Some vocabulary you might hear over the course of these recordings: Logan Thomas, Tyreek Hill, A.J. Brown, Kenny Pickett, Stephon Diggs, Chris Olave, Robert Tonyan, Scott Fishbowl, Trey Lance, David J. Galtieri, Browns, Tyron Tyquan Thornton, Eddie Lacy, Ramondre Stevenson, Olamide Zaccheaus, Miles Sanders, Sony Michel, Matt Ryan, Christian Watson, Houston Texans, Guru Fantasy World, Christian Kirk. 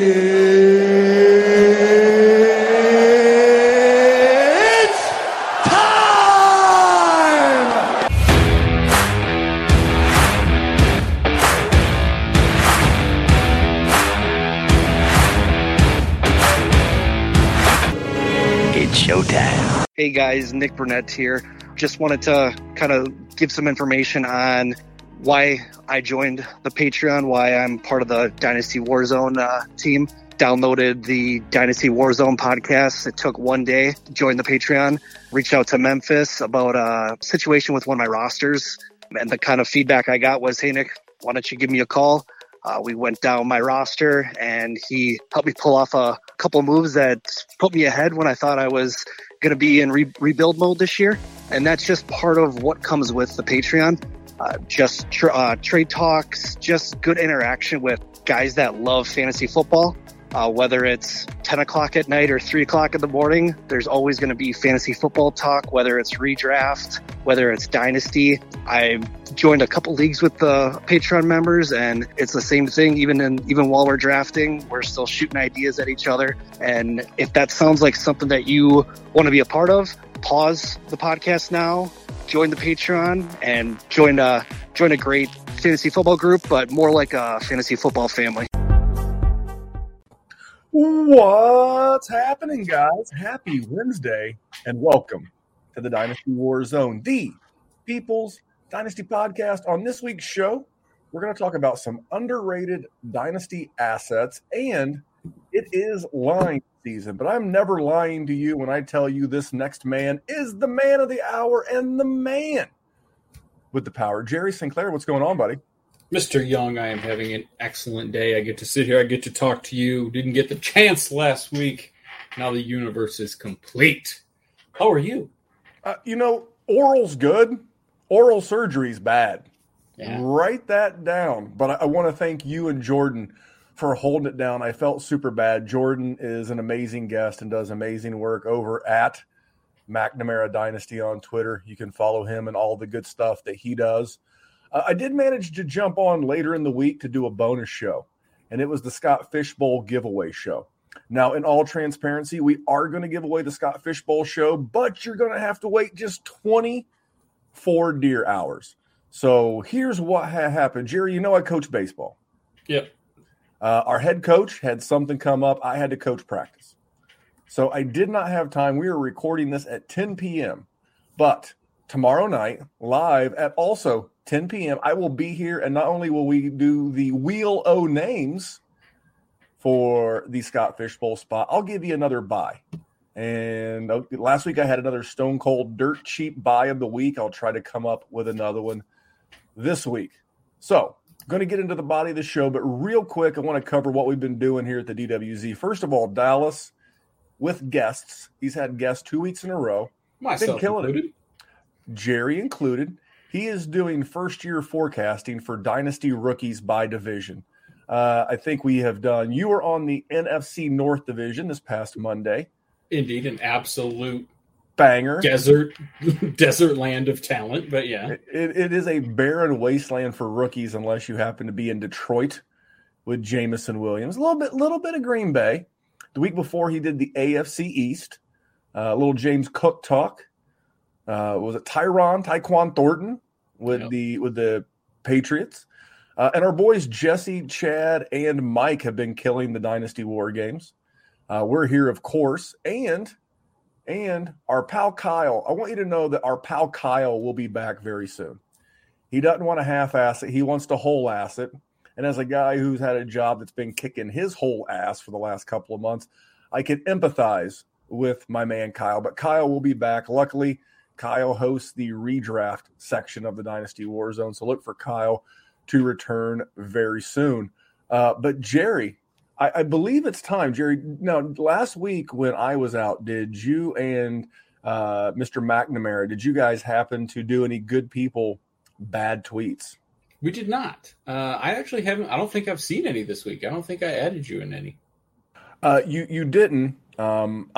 It's time! It's showtime. Hey guys, Nick Burnett here. Just wanted to kind of give some information on why I joined the Patreon, why I'm part of the Dynasty Warzone team. Downloaded the Dynasty Warzone podcast. It took one day to join the Patreon. Reached out to Memphis about a situation with one of my rosters. And the kind of feedback I got was, hey, Nick, why don't you give me a call? We went down my roster, and he helped me pull off a couple moves that put me ahead when I thought I was going to be in rebuild mode this year. And that's just part of what comes with the Patreon. Trade talks, just good interaction with guys that love fantasy football. Whether it's 10 o'clock at night or 3 o'clock in the morning, there's always going to be fantasy football talk, whether it's redraft, whether it's dynasty. I've joined a couple leagues with the Patreon members, and it's the same thing. Even while we're drafting, we're still shooting ideas at each other. And if that sounds like something that you want to be a part of, pause the podcast now, join the Patreon, and join a great fantasy football group, but more like a fantasy football family. What's happening, guys? Happy Wednesday, and welcome to the Dynasty Warzone, the People's Dynasty Podcast. On this week's show, we're going to talk about some underrated Dynasty assets, and it is line season, but I'm never lying to you when I tell you this next man is the man of the hour and the man with the power. Jerry Sinclair, what's going on, buddy? Mr. Young, I am having an excellent day. I get to sit here. I get to talk to you. Didn't get the chance last week. Now the universe is complete. How are you? Oral's good. Oral surgery's bad. Yeah. Write that down. But I want to thank you and Jordan for holding it down. I felt super bad. Jordan is an amazing guest and does amazing work over at McNamara Dynasty on Twitter. You can follow him and all the good stuff that he does. I did manage to jump on later in the week to do a bonus show, and it was the Scott Fishbowl giveaway show. Now, in all transparency, we are going to give away the Scott Fishbowl show, but you're going to have to wait just 24 deer hours. So here's what happened. Jerry, you know I coach baseball. Yep. Our head coach had something come up. I had to coach practice. So I did not have time. We were recording this at 10 p.m. But tomorrow night, live at also 10 p.m., I will be here. And not only will we do the Wheel O names for the Scott Fishbowl spot, I'll give you another buy. And last week I had another Stone Cold Dirt Cheap buy of the week. I'll try to come up with another one this week. So, going to get into the body of the show, but real quick, I want to cover what we've been doing here at the DWZ. First of all, Dallas with guests. He's had guests 2 weeks in a row. Myself been killing it. Jerry included. He is doing first-year forecasting for Dynasty rookies by division. I think we have done. You were on the NFC North division this past Monday. Indeed, an absolute banger. Desert land of talent, but yeah. It is a barren wasteland for rookies unless you happen to be in Detroit with Jamison Williams. A little bit of Green Bay. The week before, he did the AFC East. Little James Cook talk. Was it Tyquan Thornton with the Patriots? And our boys Jesse, Chad, and Mike have been killing the Dynasty War games. We're here, of course, and our pal Kyle, I want you to know that our pal Kyle will be back very soon. He doesn't want to half-ass it. He wants to whole-ass it. And as a guy who's had a job that's been kicking his whole ass for the last couple of months, I can empathize with my man Kyle. But Kyle will be back. Luckily, Kyle hosts the redraft section of the Dynasty Warzone. So look for Kyle to return very soon. But Jerry, I believe it's time, Jerry. Now, last week when I was out, did you and Mr. McNamara, did you guys happen to do any good people bad tweets? We did not. I actually haven't. I don't think I've seen any this week. I don't think I added you in any. You didn't. I'm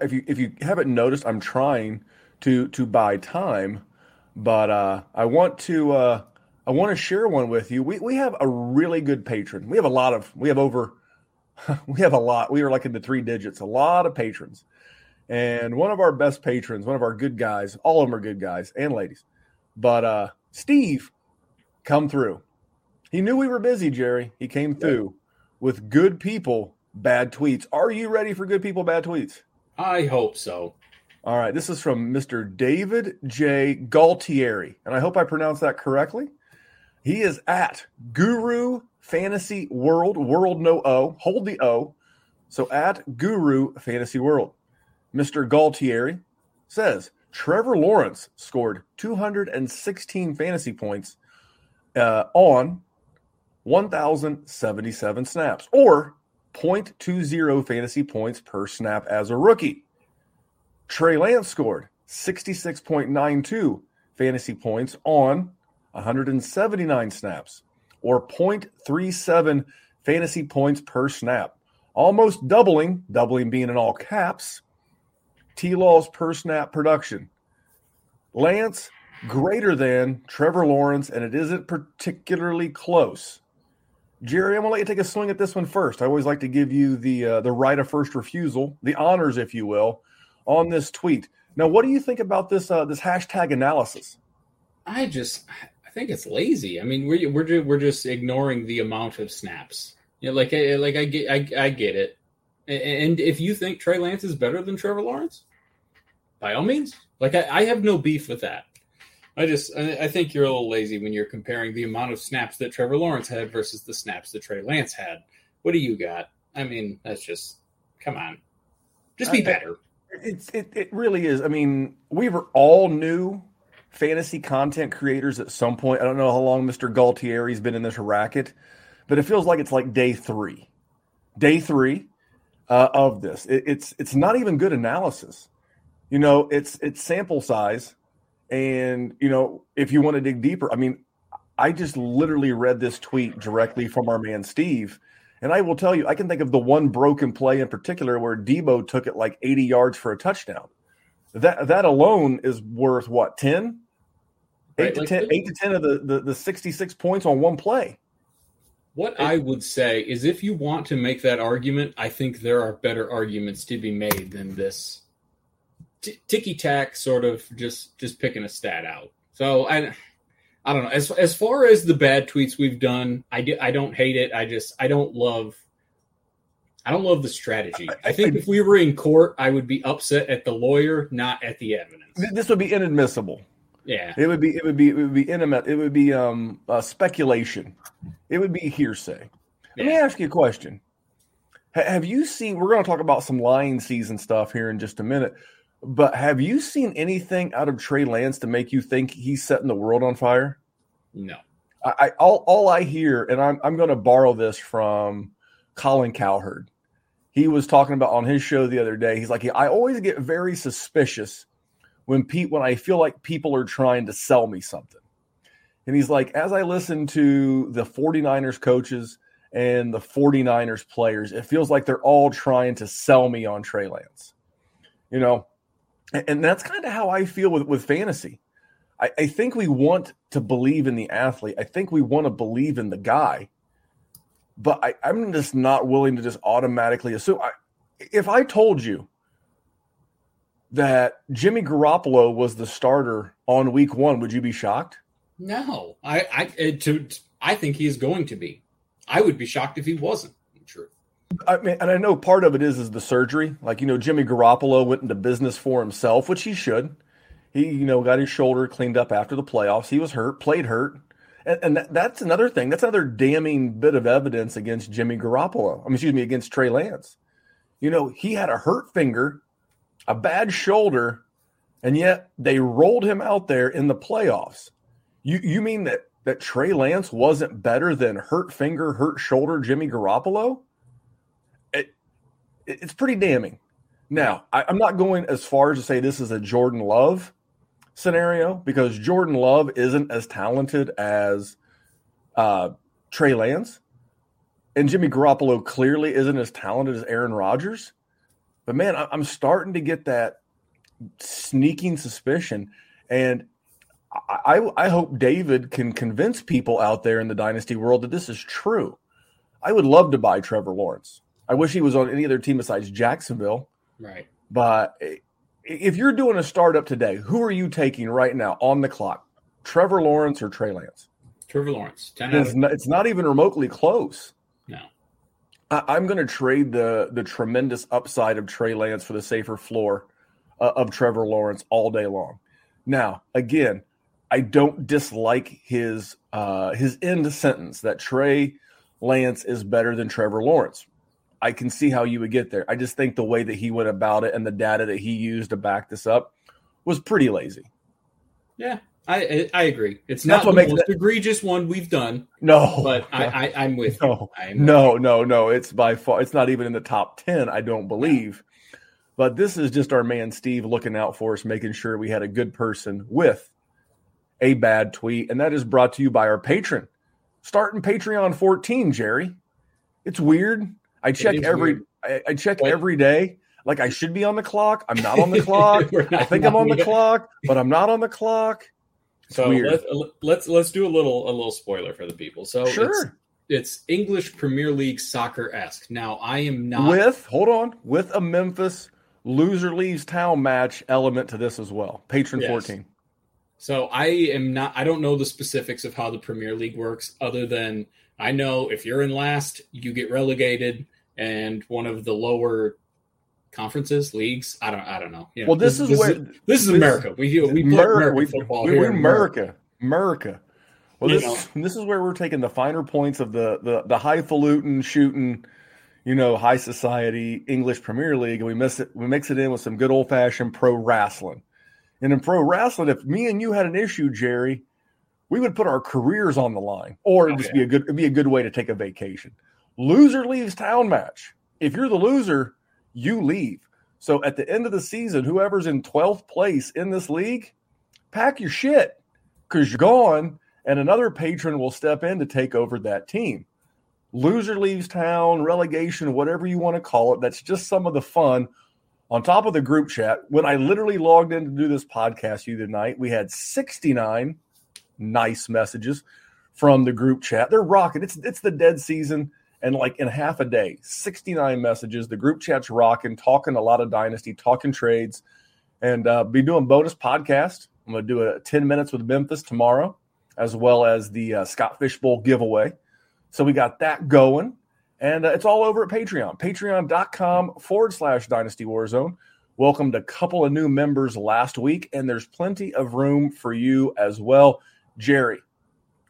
if you haven't noticed, I'm trying to buy time, but I want to share one with you. We have a really good patron. We have over we have a lot. We were like in the three digits, a lot of patrons. And one of our best patrons, one of our good guys, all of them are good guys and ladies. But Steve come through. He knew we were busy, Jerry. He came through with good people, bad tweets. Are you ready for good people, bad tweets? I hope so. All right. This is from Mr. David J. Galtieri. And I hope I pronounced that correctly. He is at Guru Fantasy World. World, no O. Hold the O. So at Guru Fantasy World. Mr. Galtieri says, Trevor Lawrence scored 216 fantasy points on 1,077 snaps, or 0.20 fantasy points per snap as a rookie. Trey Lance scored 66.92 fantasy points on 179 snaps, or 0.37 fantasy points per snap, almost doubling being in all caps, T-Law's per snap production. Lance greater than Trevor Lawrence, and it isn't particularly close. Jerry, I'm going to let you take a swing at this one first. I always like to give you the right of first refusal, the honors, if you will, on this tweet. Now, what do you think about this hashtag analysis? I think it's lazy. I mean, we're just ignoring the amount of snaps. You know, I get it. And if you think Trey Lance is better than Trevor Lawrence, by all means, I have no beef with that. I think you're a little lazy when you're comparing the amount of snaps that Trevor Lawrence had versus the snaps that Trey Lance had. What do you got? I mean, that's just, come on, just be better. It really is. I mean, we were all new fantasy content creators at some point. I don't know how long Mr. Galtieri's been in this racket, but it feels like it's like day three. Of this, it's not even good analysis. You know, it's sample size, and you know, if you want to dig deeper, I mean, I just literally read this tweet directly from our man Steve, and I will tell you, I can think of the one broken play in particular where Debo took it like 80 yards for a touchdown. That alone is worth what, 10? Right, eight to ten of the 66 points on one play. What I would say is, if you want to make that argument, I think there are better arguments to be made than this ticky-tack sort of just picking a stat out. So I don't know. As far as the bad tweets we've done, I don't hate it. I don't love the strategy. I think if we were in court, I would be upset at the lawyer, not at the evidence. This would be inadmissible. Yeah, it would be speculation. It would be hearsay. Yeah. Let me ask you a question. Have you seen? We're going to talk about some lying season stuff here in just a minute. But have you seen anything out of Trey Lance to make you think he's setting the world on fire? No. All I hear, and I'm going to borrow this from Colin Cowherd. He was talking about on his show the other day. He's like, I always get very suspicious when I feel like people are trying to sell me something. And he's like, as I listen to the 49ers coaches and the 49ers players, it feels like they're all trying to sell me on Trey Lance. You know, and that's kind of how I feel with fantasy. I think we want to believe in the athlete. I think we want to believe in the guy. But I'm just not willing to just automatically assume. If I told you that Jimmy Garoppolo was the starter on week one, would you be shocked? No. I think he is going to be. I would be shocked if he wasn't. True. I mean, and I know part of it is the surgery. Like, you know, Jimmy Garoppolo went into business for himself, which he should. He, you know, got his shoulder cleaned up after the playoffs. He was hurt, played hurt. And that's another thing. That's another damning bit of evidence against Jimmy Garoppolo. Against Trey Lance. You know, he had a hurt finger, a bad shoulder, and yet they rolled him out there in the playoffs. You mean that Trey Lance wasn't better than hurt finger, hurt shoulder Jimmy Garoppolo? It's pretty damning. Now, I'm not going as far as to say this is a Jordan Love scenario, because Jordan Love isn't as talented as Trey Lance, and Jimmy Garoppolo clearly isn't as talented as Aaron Rodgers. But, man, I'm starting to get that sneaking suspicion. And I hope David can convince people out there in the Dynasty world that this is true. I would love to buy Trevor Lawrence. I wish he was on any other team besides Jacksonville. Right. But if you're doing a startup today, who are you taking right now on the clock? Trevor Lawrence or Trey Lance? Trevor Lawrence. It's not even remotely close. No. I'm going to trade the tremendous upside of Trey Lance for the safer floor of Trevor Lawrence all day long. Now, again, I don't dislike his end sentence that Trey Lance is better than Trevor Lawrence. I can see how you would get there. I just think the way that he went about it and the data that he used to back this up was pretty lazy. Yeah, I agree. It's not the most egregious one we've done. No, but I'm with you. No. It's by far. It's not even in the top 10. I don't believe. But this is just our man Steve looking out for us, making sure we had a good person with a bad tweet. And that is brought to you by our patron. Starting Patreon 14, Jerry. It's weird. I check every day. Like, I should be on the clock. I'm not on the clock. I think I'm on the clock, but I'm not on the clock. It's so weird. Let's do a little spoiler for the people. So sure. It's English Premier League soccer-esque. Now, I am not with a Memphis loser leaves town match element to this as well. Patron 14. So I don't know the specifics of how the Premier League works, other than I know if you're in last, you get relegated, and one of the lower conferences, leagues, I don't know. You know, well, this is America. We play American football here. We're America. Well, this is where we're taking the finer points of the highfalutin shooting, high society English Premier League, and we mix it in with some good old fashioned pro wrestling. And in pro wrestling, if me and you had an issue, Jerry, we would put our careers on the line, or it'd be a good way to take a vacation. Loser leaves town match. If you're the loser, you leave. So at the end of the season, whoever's in 12th place in this league, pack your shit because you're gone, and another patron will step in to take over that team. Loser leaves town, relegation, whatever you want to call it. That's just some of the fun. On top of the group chat, when I literally logged in to do this podcast the other night, we had 69 nice messages from the group chat. They're rocking. It's the dead season, and like in half a day, 69 messages. The group chat's rocking, talking a lot of Dynasty, talking trades, and be doing bonus podcast. I'm going to do a 10 minutes with Memphis tomorrow, as well as the Scott Fishbowl giveaway. So we got that going. And it's all over at Patreon, patreon.com/Dynasty Warzone. Welcomed a couple of new members last week, and there's plenty of room for you as well. Jerry,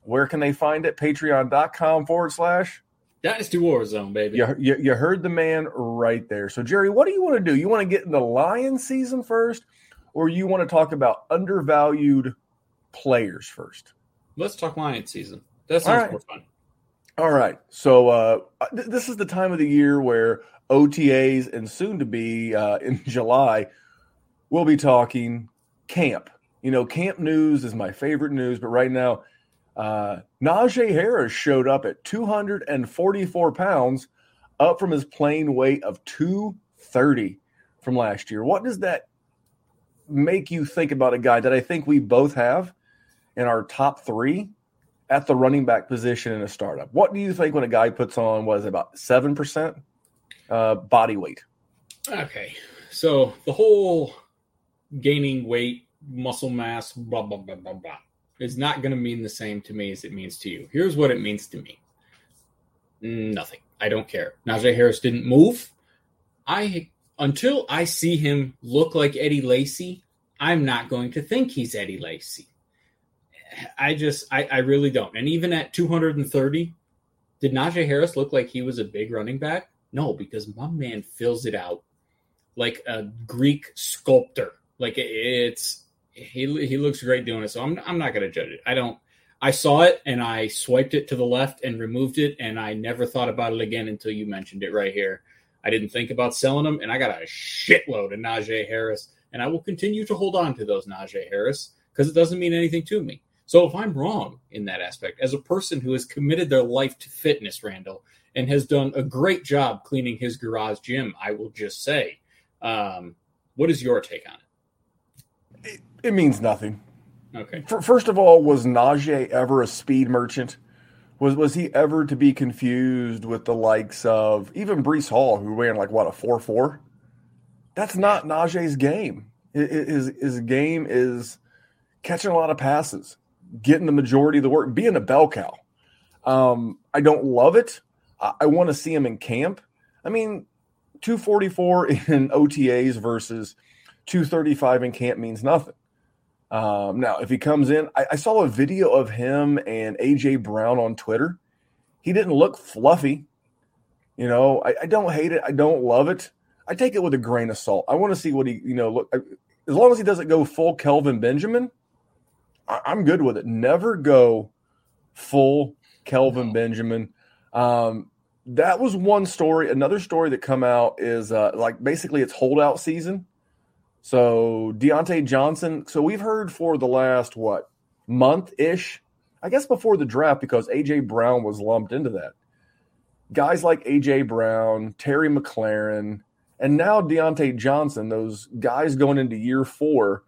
where can they find it? Patreon.com/Dynasty Warzone, baby. You heard the man right there. So, Jerry, what do you want to do? You want to get in the Lions season first, or you want to talk about undervalued players first? Let's talk Lions season. That sounds more fun. All right, so this is the time of the year where OTAs and soon to be in July, we'll be talking camp. Camp news is my favorite news, but right now, Najee Harris showed up at 244 pounds, up from his plain weight of 230 from last year. What does that make you think about a guy that I think we both have in our top three at the running back position in a startup? What do you think when a guy puts on, what is it, about 7% body weight? Okay. So the whole gaining weight, muscle mass, blah, blah, blah, blah, blah, is not going to mean the same to me as it means to you. Here's what it means to me. Nothing. I don't care. Najee Harris didn't move. Until I see him look like Eddie Lacy, I'm not going to think he's Eddie Lacy. I really don't. And even at 230, did Najee Harris look like he was a big running back? No, because my man fills it out like a Greek sculptor. Like he looks great doing it. So I'm not going to judge it. I saw it and I swiped it to the left and removed it. And I never thought about it again until you mentioned it right here. I didn't think about selling him, and I got a shitload of Najee Harris, and I will continue to hold on to those Najee Harris because it doesn't mean anything to me. So if I'm wrong in that aspect, as a person who has committed their life to fitness, Randall, and has done a great job cleaning his garage gym, I will just say, what is your take on it? It means nothing. Okay. First of all, was Najee ever a speed merchant? Was he ever to be confused with the likes of even Breece Hall, who ran like what, a 4.4? That's not Najee's game. His game is catching a lot of passes, getting the majority of the work, being a bell cow. I don't love it. I want to see him in camp. I mean, 244 in OTAs versus 235 in camp means nothing. Now, if he comes in, I saw a video of him and A.J. Brown on Twitter. He didn't look fluffy. You know, I don't hate it. I don't love it. I take it with a grain of salt. I want to see what he, you know, look. As long as he doesn't go full Kelvin Benjamin, I'm good with it. Never go full Kelvin Benjamin. That was one story. Another story that come out is like basically it's holdout season. So Diontae Johnson. So we've heard for the last, what, month-ish, I guess before the draft, because A.J. Brown was lumped into that. Guys like A.J. Brown, Terry McLaurin, and now Diontae Johnson, those guys going into year 4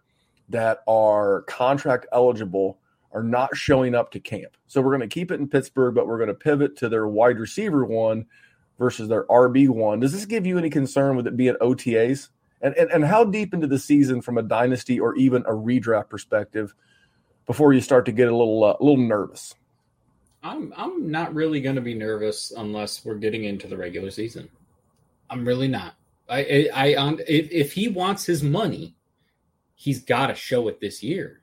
that are contract eligible are not showing up to camp. So we're going to keep it in Pittsburgh, but we're going to pivot to their wide receiver one versus their RB one. Does this give you any concern with it being OTAs? And how deep into the season from a dynasty or even a redraft perspective before you start to get a little nervous? I'm not really going to be nervous unless we're getting into the regular season. I'm really not. If he wants his money, he's got to show it this year.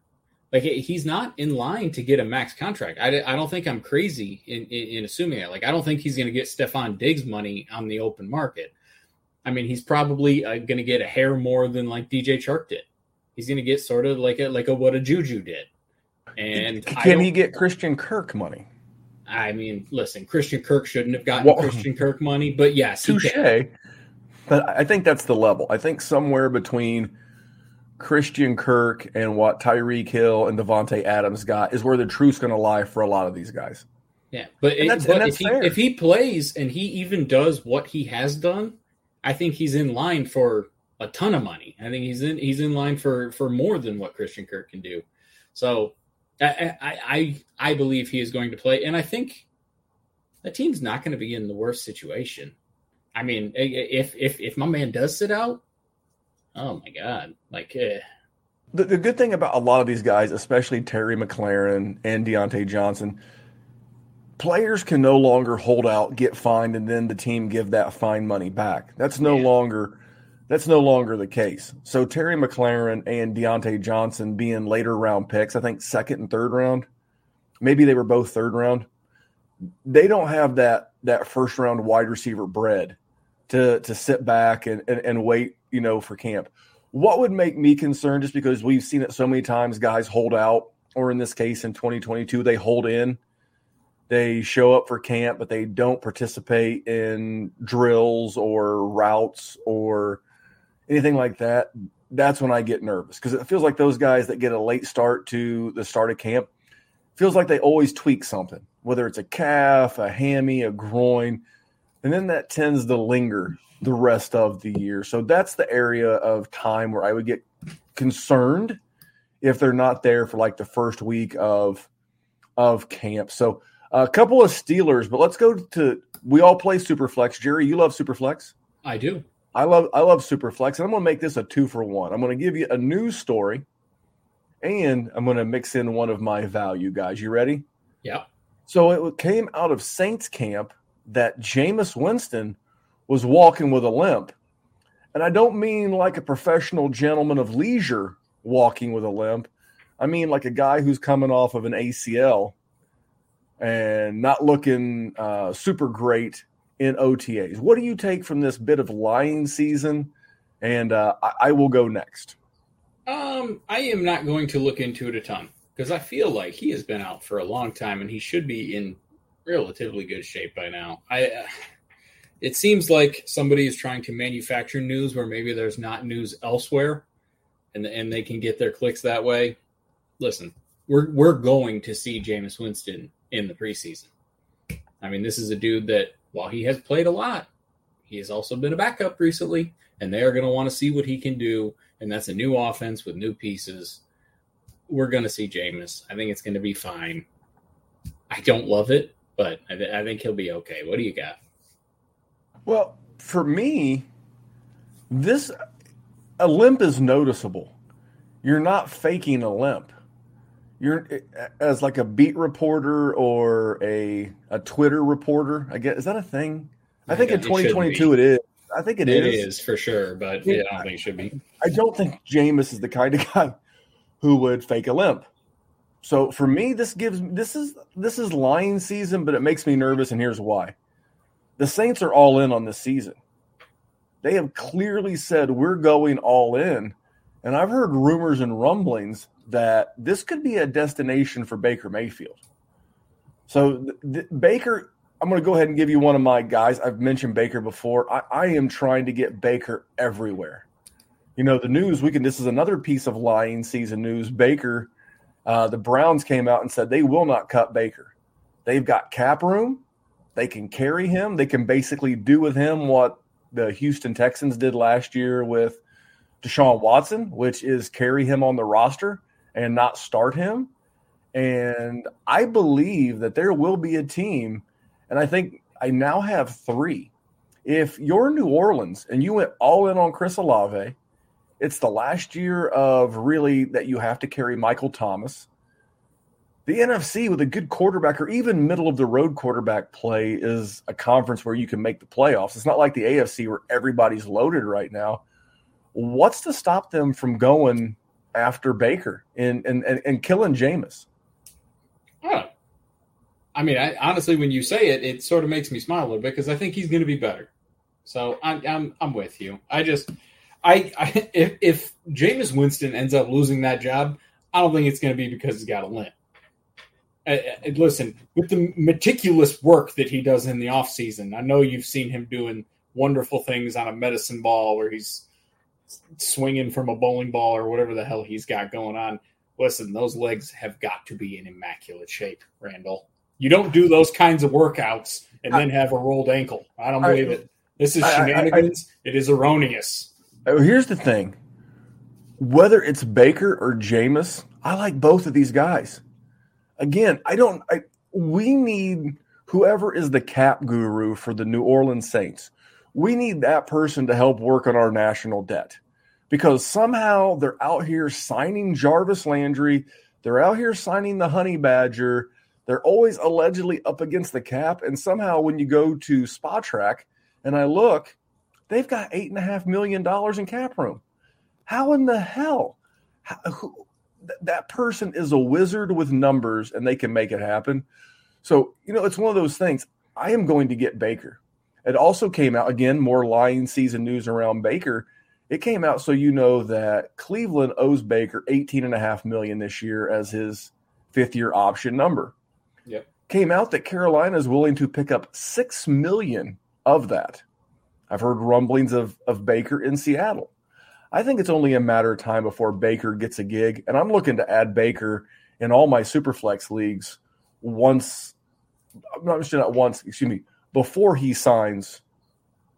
Like, he's not in line to get a max contract. I don't think I'm crazy in assuming that. Like, I don't think he's going to get Stephon Diggs money on the open market. I mean, he's probably going to get a hair more than like DJ Chark did. He's going to get sort of like a what a Juju did. And can he get Christian Kirk money? I mean, listen, Christian Kirk shouldn't have gotten Christian Kirk money, but yes, touche. But I think that's the level. I think somewhere between Christian Kirk and what Tyreek Hill and Devontae Adams got is where the truth's going to lie for a lot of these guys. Yeah, if he plays and he even does what he has done, I think he's in line for a ton of money. I think he's in line for more than what Christian Kirk can do. So I believe he is going to play, and I think the team's not going to be in the worst situation. I mean, if my man does sit out, oh my God! Like the good thing about a lot of these guys, especially Terry McLaurin and Diontae Johnson. Players can no longer hold out, get fined, and then the team give that fine money back. That's no longer the case. So Terry McLaurin and Diontae Johnson being later round picks, I think second and third round, maybe they were both third round. They don't have that first round wide receiver bread to sit back and wait, you know, for camp. What would make me concerned, just because we've seen it so many times, guys hold out, or in this case in 2022, they hold in. They show up for camp, but they don't participate in drills or routes or anything like that. That's when I get nervous, because it feels like those guys that get a late start to the start of camp, feels like they always tweak something, whether it's a calf, a hammy, a groin, and then that tends to linger the rest of the year. So that's the area of time where I would get concerned if they're not there for like the first week of camp. So a couple of Steelers, but let's go to – we all play Superflex. Jerry, you love Superflex? I do. I love Superflex, and I'm going to make this a 2-for-1. I'm going to give you a news story, and I'm going to mix in one of my value guys. You ready? Yeah. So it came out of Saints camp that Jameis Winston was walking with a limp, and I don't mean like a professional gentleman of leisure walking with a limp. I mean like a guy who's coming off of an ACL and not looking super great in OTAs. What do you take from this bit of lying season? And I will go next. I am not going to look into it a ton, because I feel like he has been out for a long time and he should be in relatively good shape by now. It seems like somebody is trying to manufacture news where maybe there's not news elsewhere, and they can get their clicks that way. Listen, we're going to see Jameis Winston in the preseason. I mean, this is a dude that, while he has played a lot, he has also been a backup recently, and they are going to want to see what he can do, and that's a new offense with new pieces. We're going to see Jameis. I think it's going to be fine. I don't love it, but I think he'll be okay. What do you got? Well, for me, this a limp is noticeable. You're not faking a limp. You're as like a beat reporter or a Twitter reporter. I guess, is that a thing? I think in 2022 it is. I think it is. It is for sure, but yeah, I don't think it should be. I don't think Jameis is the kind of guy who would fake a limp. So for me, this is lying season, but it makes me nervous, and here's why. The Saints are all in on this season. They have clearly said we're going all in, and I've heard rumors and rumblings that this could be a destination for Baker Mayfield. So Baker, I'm going to go ahead and give you one of my guys. I've mentioned Baker before. I am trying to get Baker everywhere. You know, the news, this is another piece of lying season news. Baker, the Browns came out and said they will not cut Baker. They've got cap room. They can carry him. They can basically do with him what the Houston Texans did last year with Deshaun Watson, which is carry him on the roster and not start him. And I believe that there will be a team. And I think I now have three. If you're New Orleans and you went all in on Chris Olave, it's the last year of really that you have to carry Michael Thomas. The NFC with a good quarterback or even middle-of-the-road quarterback play is a conference where you can make the playoffs. It's not like the AFC where everybody's loaded right now. What's to stop them from going after Baker and killing Jameis? Yeah. I mean, honestly, when you say it, it sort of makes me smile a little bit because I think he's going to be better. So I'm with you. If Jameis Winston ends up losing that job, I don't think it's going to be because he's got a limp. Listen, with the meticulous work that he does in the offseason, I know you've seen him doing wonderful things on a medicine ball where he's swinging from a bowling ball or whatever the hell he's got going on. Listen, those legs have got to be in immaculate shape, Randall. You don't do those kinds of workouts and then have a rolled ankle. I don't believe it. This is shenanigans. It is erroneous. Here's the thing. Whether it's Baker or Jameis, I like both of these guys. Again, we need whoever is the cap guru for the New Orleans Saints. We need that person to help work on our national debt because somehow they're out here signing Jarvis Landry. They're out here signing the Honey Badger. They're always allegedly up against the cap, and somehow when you go to SpotTrack and I look, they've got $8.5 million in cap room. How in the hell? That person is a wizard with numbers, and they can make it happen. So, you know, it's one of those things. I am going to get Baker. It also came out, again, more lying season news around Baker. It came out so you know that Cleveland owes Baker $18.5 million this year as his fifth-year option number. Yep. Came out that Carolina is willing to pick up $6 million of that. I've heard rumblings of Baker in Seattle. I think it's only a matter of time before Baker gets a gig, and I'm looking to add Baker in all my Superflex leagues before he signs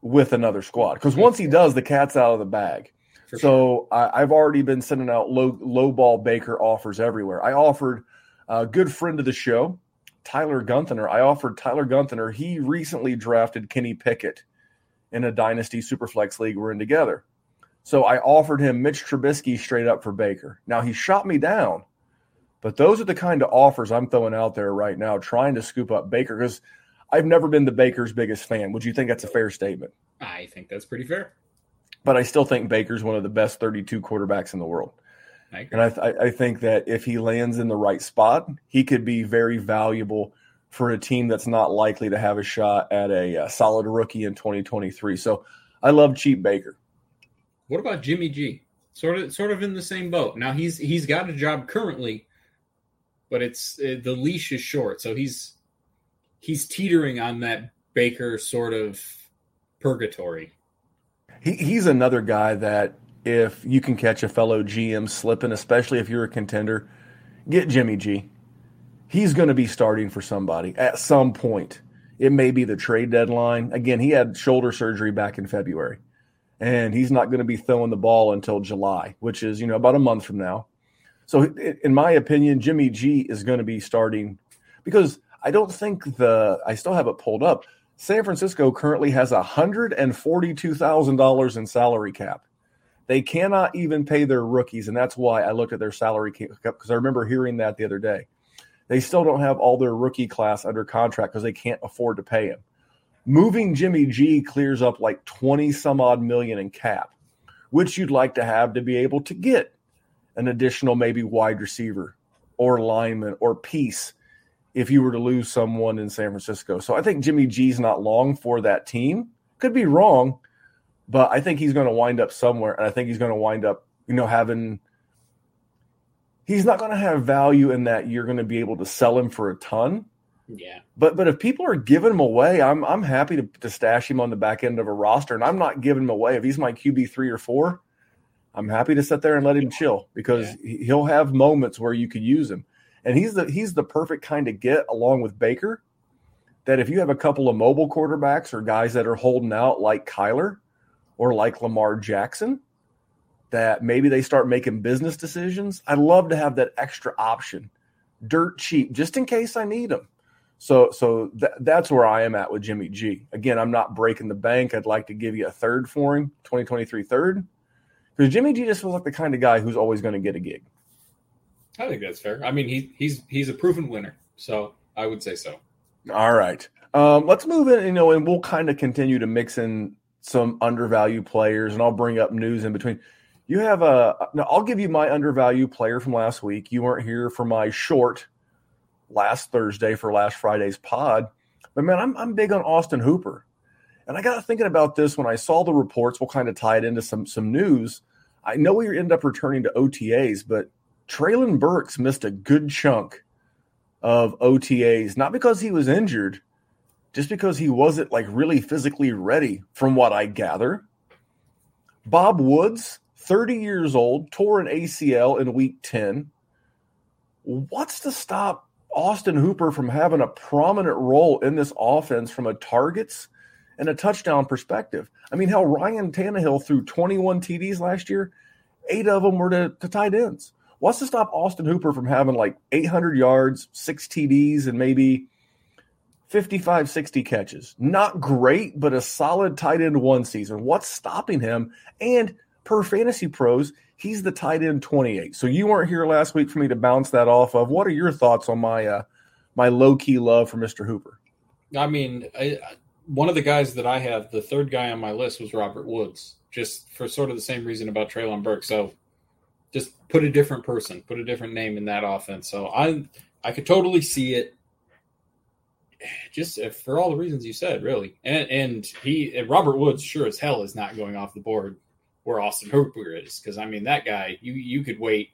with another squad. Because once he does, the cat's out of the bag. For so sure. I've already been sending out low-ball Baker offers everywhere. I offered a good friend of the show, Tyler Gunther. He recently drafted Kenny Pickett in a Dynasty Superflex league we're in together. So I offered him Mitch Trubisky straight up for Baker. Now, he shot me down, but those are the kind of offers I'm throwing out there right now trying to scoop up Baker because I've never been the Baker's biggest fan. Would you think that's a fair statement? I think that's pretty fair. But I still think Baker's one of the best 32 quarterbacks in the world. I agree. And I think that if he lands in the right spot, he could be very valuable for a team that's not likely to have a shot at a solid rookie in 2023. So I love cheap Baker. What about Jimmy G? Sort of in the same boat. Now he's got a job currently, but it's the leash is short, so he's teetering on that Baker sort of purgatory. He's another guy that if you can catch a fellow GM slipping, especially if you're a contender, get Jimmy G. He's going to be starting for somebody at some point. It may be the trade deadline. Again, he had shoulder surgery back in February. And he's not going to be throwing the ball until July, which is, about a month from now. So in my opinion, Jimmy G is going to be starting because I don't think I still have it pulled up. San Francisco currently has $142,000 in salary cap. They cannot even pay their rookies, and that's why I looked at their salary cap, because I remember hearing that the other day. They still don't have all their rookie class under contract because they can't afford to pay him. Moving Jimmy G clears up like 20-some-odd million in cap, which you'd like to have to be able to get an additional maybe wide receiver or lineman or piece if you were to lose someone in San Francisco. So I think Jimmy G's not long for that team. Could be wrong, but I think he's going to wind up somewhere, and I think he's going to wind up, you know, having – he's not going to have value in that you're going to be able to sell him for a ton. Yeah. But if people are giving him away, I'm happy to stash him on the back end of a roster, and I'm not giving him away. If he's my QB 3 or 4, I'm happy to sit there and let him chill, because he'll have moments where you could use him. And he's the perfect kind of get, along with Baker, that if you have a couple of mobile quarterbacks or guys that are holding out like Kyler or like Lamar Jackson, that maybe they start making business decisions. I'd love to have that extra option, dirt cheap, just in case I need him. So that's where I am at with Jimmy G. Again, I'm not breaking the bank. I'd like to give you a third for him, 2023 third, because Jimmy G just feels like the kind of guy who's always going to get a gig. I think that's fair. I mean, he's a proven winner, so I would say so. All right. Let's move in, and we'll kind of continue to mix in some undervalued players, and I'll bring up news in between. You have I'll give you my undervalued player from last week. You weren't here for my short last Thursday for last Friday's pod. But, man, I'm big on Austin Hooper. And I got thinking about this when I saw the reports. We'll kind of tie it into some news. I know we end up returning to OTAs, but Treylon Burks missed a good chunk of OTAs, not because he was injured, just because he wasn't, like, really physically ready, from what I gather. Bob Woods, 30 years old, tore an ACL in Week 10. What's to stop Austin Hooper from having a prominent role in this offense from a targets and a touchdown perspective? I mean, how Ryan Tannehill threw 21 TDs last year, 8 of them were to tight ends. What's to stop Austin Hooper from having like 800 yards, 6 TDs, and maybe 55, 60 catches? Not great, but a solid tight end one season. What's stopping him? And per Fantasy Pros, he's the tight end 28. So you weren't here last week for me to bounce that off of. What are your thoughts on my my low-key love for Mr. Hooper? I mean, one of the guys that I have, the third guy on my list, was Robert Woods, just for sort of the same reason about Treylon Burks. So just put a different person, put a different name in that offense. So I could totally see it, just for all the reasons you said, really. And Robert Woods sure as hell is not going off the board where Austin Hooper is, because, I mean, that guy, you could wait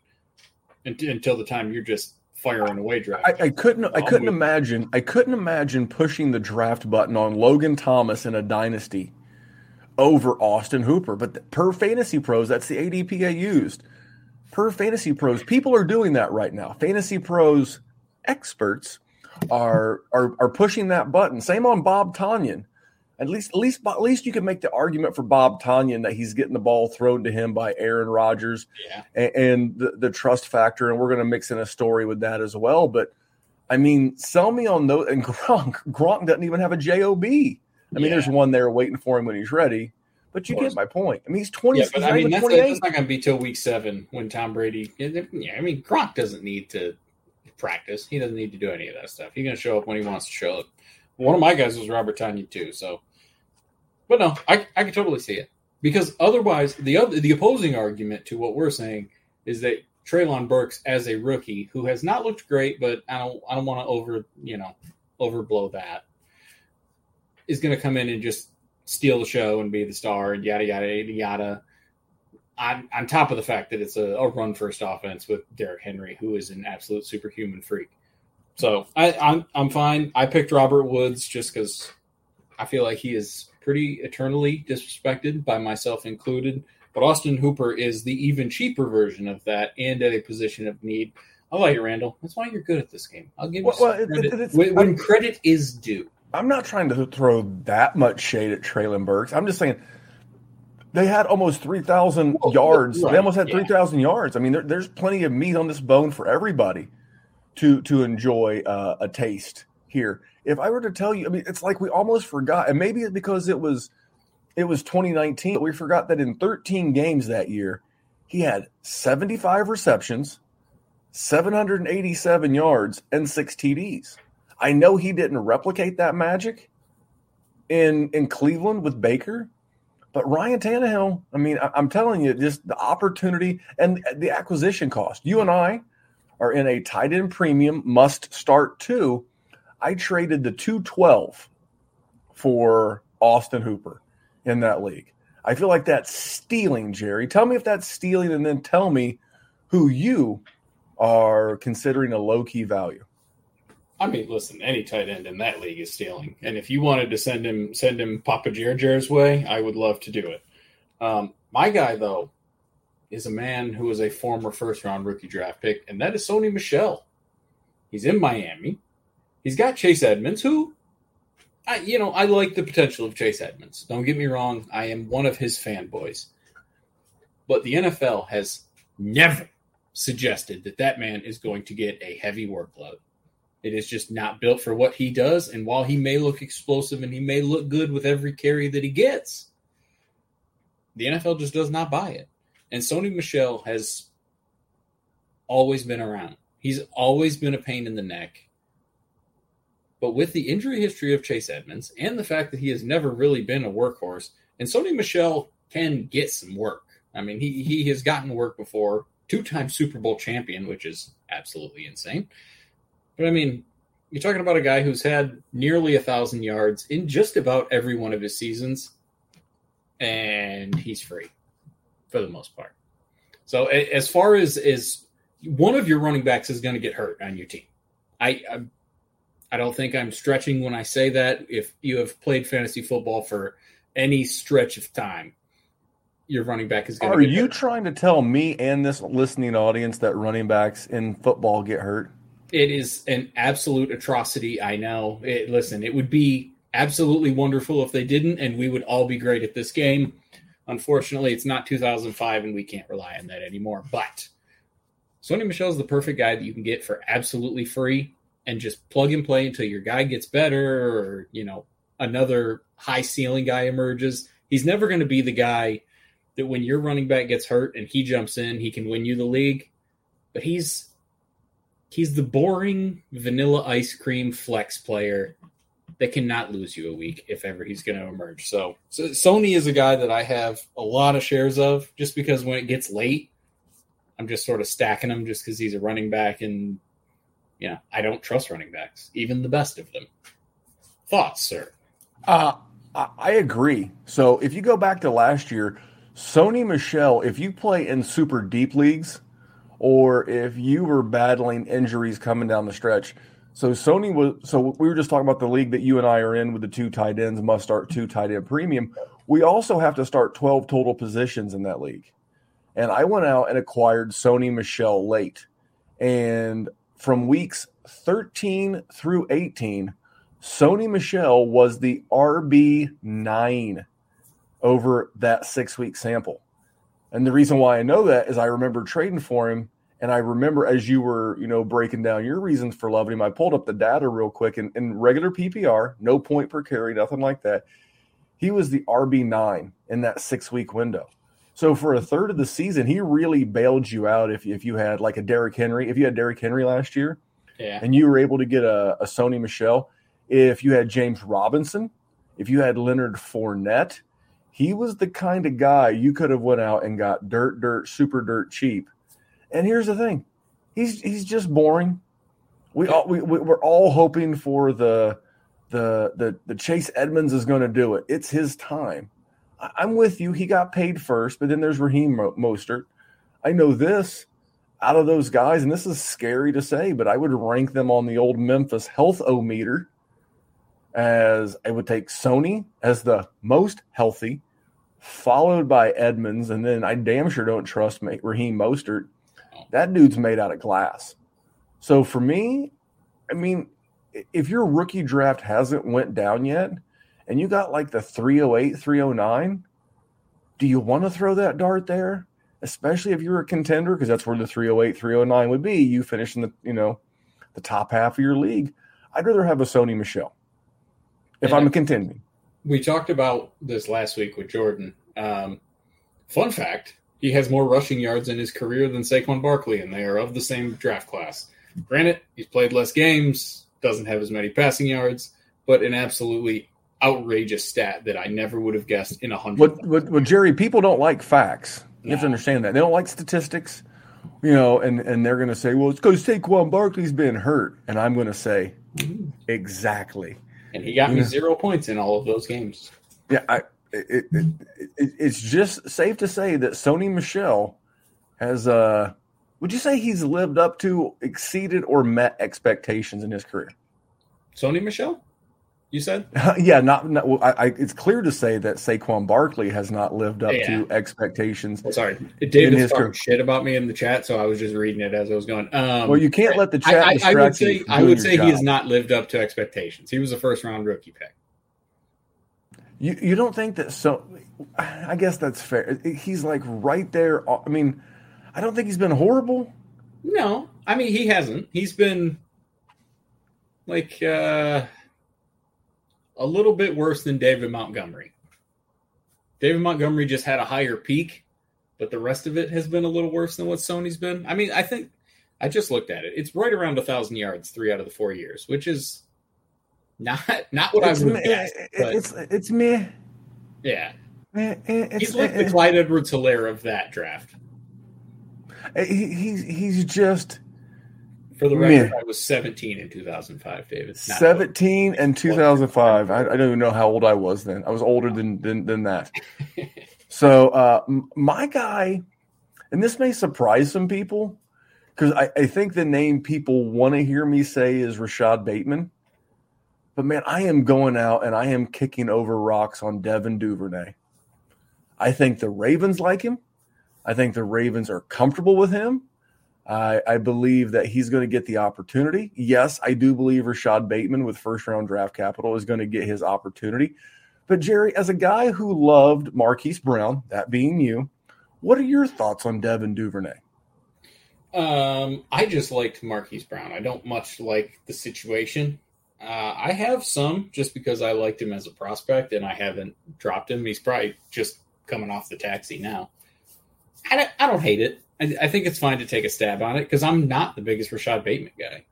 until the time you're just firing away draft. I couldn't imagine pushing the draft button on Logan Thomas in a dynasty over Austin Hooper. But per Fantasy Pros, that's the ADP I used. Per Fantasy Pros, people are doing that right now. Fantasy Pros experts are pushing that button. Same on Bob Tonyan. At least you can make the argument for Bob Tonyan that he's getting the ball thrown to him by Aaron Rodgers and the trust factor, and we're going to mix in a story with that as well. But, I mean, sell me on those. And Gronk doesn't even have a JOB. I mean, there's one there waiting for him when he's ready. But you get my point. I mean, he's 20. Yeah, but I mean, that's not going to be till Week 7 when Tom Brady. Yeah, I mean, Gronk doesn't need to practice. He doesn't need to do any of that stuff. He's going to show up when he wants to show up. One of my guys was Robert Tonyan too. So. But no, I can totally see it, because otherwise the opposing argument to what we're saying is that Treylon Burks, as a rookie who has not looked great, but I don't want to overblow that, is going to come in and just steal the show and be the star and yada yada yada yada. On top of the fact that it's a run first offense with Derrick Henry, who is an absolute superhuman freak. So I'm fine. I picked Robert Woods just because I feel like he is pretty eternally disrespected, by myself included. But Austin Hooper is the even cheaper version of that, and at a position of need. I like it, Randall. That's why you're good at this game. I'll give you credit when credit is due. I'm not trying to throw that much shade at Treylon Burks. I'm just saying they had almost 3,000 yards. Right. They almost had 3,000 yards. I mean, there's plenty of meat on this bone for everybody to enjoy a taste here. If I were to tell you, I mean, it's like we almost forgot, and maybe it's because it was 2019, but we forgot that in 13 games that year, he had 75 receptions, 787 yards, and 6 TDs. I know he didn't replicate that magic in Cleveland with Baker, but Ryan Tannehill, I mean, I'm telling you, just the opportunity and the acquisition cost. You and I are in a tight end premium must start too. I traded the 212 for Austin Hooper in that league. I feel like that's stealing, Jerry. Tell me if that's stealing, and then tell me who you are considering a low-key value. I mean, listen, any tight end in that league is stealing. And if you wanted to send him Papa Jer-Jer's way, I would love to do it. My guy, though, is a man who is a former first-round rookie draft pick, and that is Sony Michel. He's in Miami. He's got Chase Edmonds, who, I like the potential of Chase Edmonds. Don't get me wrong. I am one of his fanboys. But the NFL has never suggested that man is going to get a heavy workload. It is just not built for what he does. And while he may look explosive and he may look good with every carry that he gets, the NFL just does not buy it. And Sony Michel has always been around. He's always been a pain in the neck. But with the injury history of Chase Edmonds and the fact that he has never really been a workhorse, and Sony Michel can get some work. I mean, he has gotten work before, two-time Super Bowl champion, which is absolutely insane. But, I mean, you're talking about a guy who's had nearly 1,000 yards in just about every one of his seasons, and he's free for the most part. So as far as one of your running backs is going to get hurt on your team, I don't think I'm stretching when I say that. If you have played fantasy football for any stretch of time, your running back is going to get hurt. Are you trying to tell me and this listening audience that running backs in football get hurt? It is an absolute atrocity, I know. It would be absolutely wonderful if they didn't, and we would all be great at this game. Unfortunately, it's not 2005, and we can't rely on that anymore. But Sony Michel is the perfect guy that you can get for absolutely free and just plug and play until your guy gets better or, another high-ceiling guy emerges. He's never going to be the guy that when your running back gets hurt and he jumps in, he can win you the league. But he's the boring vanilla ice cream flex player that cannot lose you a week if ever he's going to emerge. So Sony is a guy that I have a lot of shares of just because when it gets late, I'm just sort of stacking him just because he's a running back and, yeah, I don't trust running backs, even the best of them. Thoughts, sir? I agree. So if you go back to last year, Sony Michel, if you play in super deep leagues or if you were battling injuries coming down the stretch, so we were just talking about the league that you and I are in with the two tight ends, must start two tight end premium. We also have to start 12 total positions in that league. And I went out and acquired Sony Michel late. And from weeks 13 through 18, Sony Michel was the RB9 over that 6-week sample. And the reason why I know that is I remember trading for him, and I remember as you were, breaking down your reasons for loving him, I pulled up the data real quick, and in regular PPR, no point per carry, nothing like that, he was the RB9 in that 6-week window. So for a third of the season, he really bailed you out if you had like a Derrick Henry. If you had Derrick Henry last year, yeah, and you were able to get a Sony Michel, if you had James Robinson, if you had Leonard Fournette, he was the kind of guy you could have went out and got super dirt cheap. And here's the thing, he's just boring. We're all hoping for the Chase Edmonds is going to do it. It's his time. I'm with you. He got paid first, but then there's Raheem Mostert. I know this out of those guys, and this is scary to say, but I would rank them on the old Memphis health-o-meter as I would take Sony as the most healthy, followed by Edmonds, and then I damn sure don't trust Raheem Mostert. That dude's made out of glass. So for me, I mean, if your rookie draft hasn't went down yet, and you got like the 308, 309, do you want to throw that dart there? Especially if you're a contender, because that's where the 308, 309 would be. You finish in the top half of your league. I'd rather have a Sony Michel if I'm contending. We talked about this last week with Jordan. Fun fact, he has more rushing yards in his career than Saquon Barkley, and they are of the same draft class. Granted, he's played less games, doesn't have as many passing yards, but an absolutely outrageous stat that I never would have guessed in 100. Well, Jerry, people don't like facts. You have to understand that. They don't like statistics, you know, and they're going to say, well, it's because Saquon Barkley's been hurt. And I'm going to say, exactly. And he got me 0 points in all of those games. Yeah, it's just safe to say that Sony Michel has, would you say he's lived up to, exceeded, or met expectations in his career? Sony Michel, you said? Yeah, not. Well, it's clear to say that Saquon Barkley has not lived up to expectations. Well, sorry, David's talking shit about me in the chat, so I was just reading it as I was going. Well, you can't let the chat distract you. I would say he has not lived up to expectations. He was a first-round rookie pick. You don't think that? So, I guess that's fair. He's like right there. I mean, I don't think he's been horrible. No, I mean he hasn't. He's been like a little bit worse than David Montgomery. David Montgomery just had a higher peak, but the rest of it has been a little worse than what Sony's been. I mean, I think I just looked at it. It's right around 1,000 yards 3 out of the 4 years, which is not what I would guess. It's meh. Yeah. He's like the Clyde Edwards-Hilaire of that draft. He's just... For the record, I was 17 in 2005, David. 17 and 2005. I don't even know how old I was then. I was older than that. So my guy, and this may surprise some people, because I think the name people want to hear me say is Rashad Bateman. But, man, I am going out and I am kicking over rocks on Devin Duvernay. I think the Ravens like him. I think the Ravens are comfortable with him. I believe that he's going to get the opportunity. Yes, I do believe Rashad Bateman with first-round draft capital is going to get his opportunity. But, Jerry, as a guy who loved Marquise Brown, that being you, what are your thoughts on Devin Duvernay? I just liked Marquise Brown. I don't much like the situation. I have some just because I liked him as a prospect, and I haven't dropped him. He's probably just coming off the taxi now. I don't hate it. I think it's fine to take a stab on it because I'm not the biggest Rashad Bateman guy.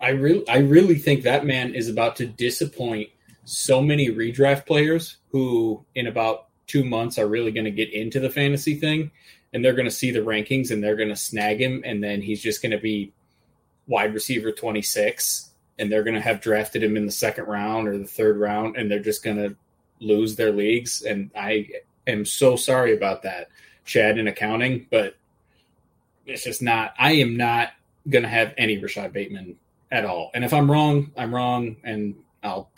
I really think that man is about to disappoint so many redraft players who in about 2 months are really going to get into the fantasy thing, and they're going to see the rankings and they're going to snag him, and then he's just going to be wide receiver 26, and they're going to have drafted him in the 2nd round or the 3rd round, and they're just going to lose their leagues. And I am so sorry about that, Chad, in accounting, but it's just not – I am not going to have any Rashad Bateman at all. And if I'm wrong, I'm wrong, and I'll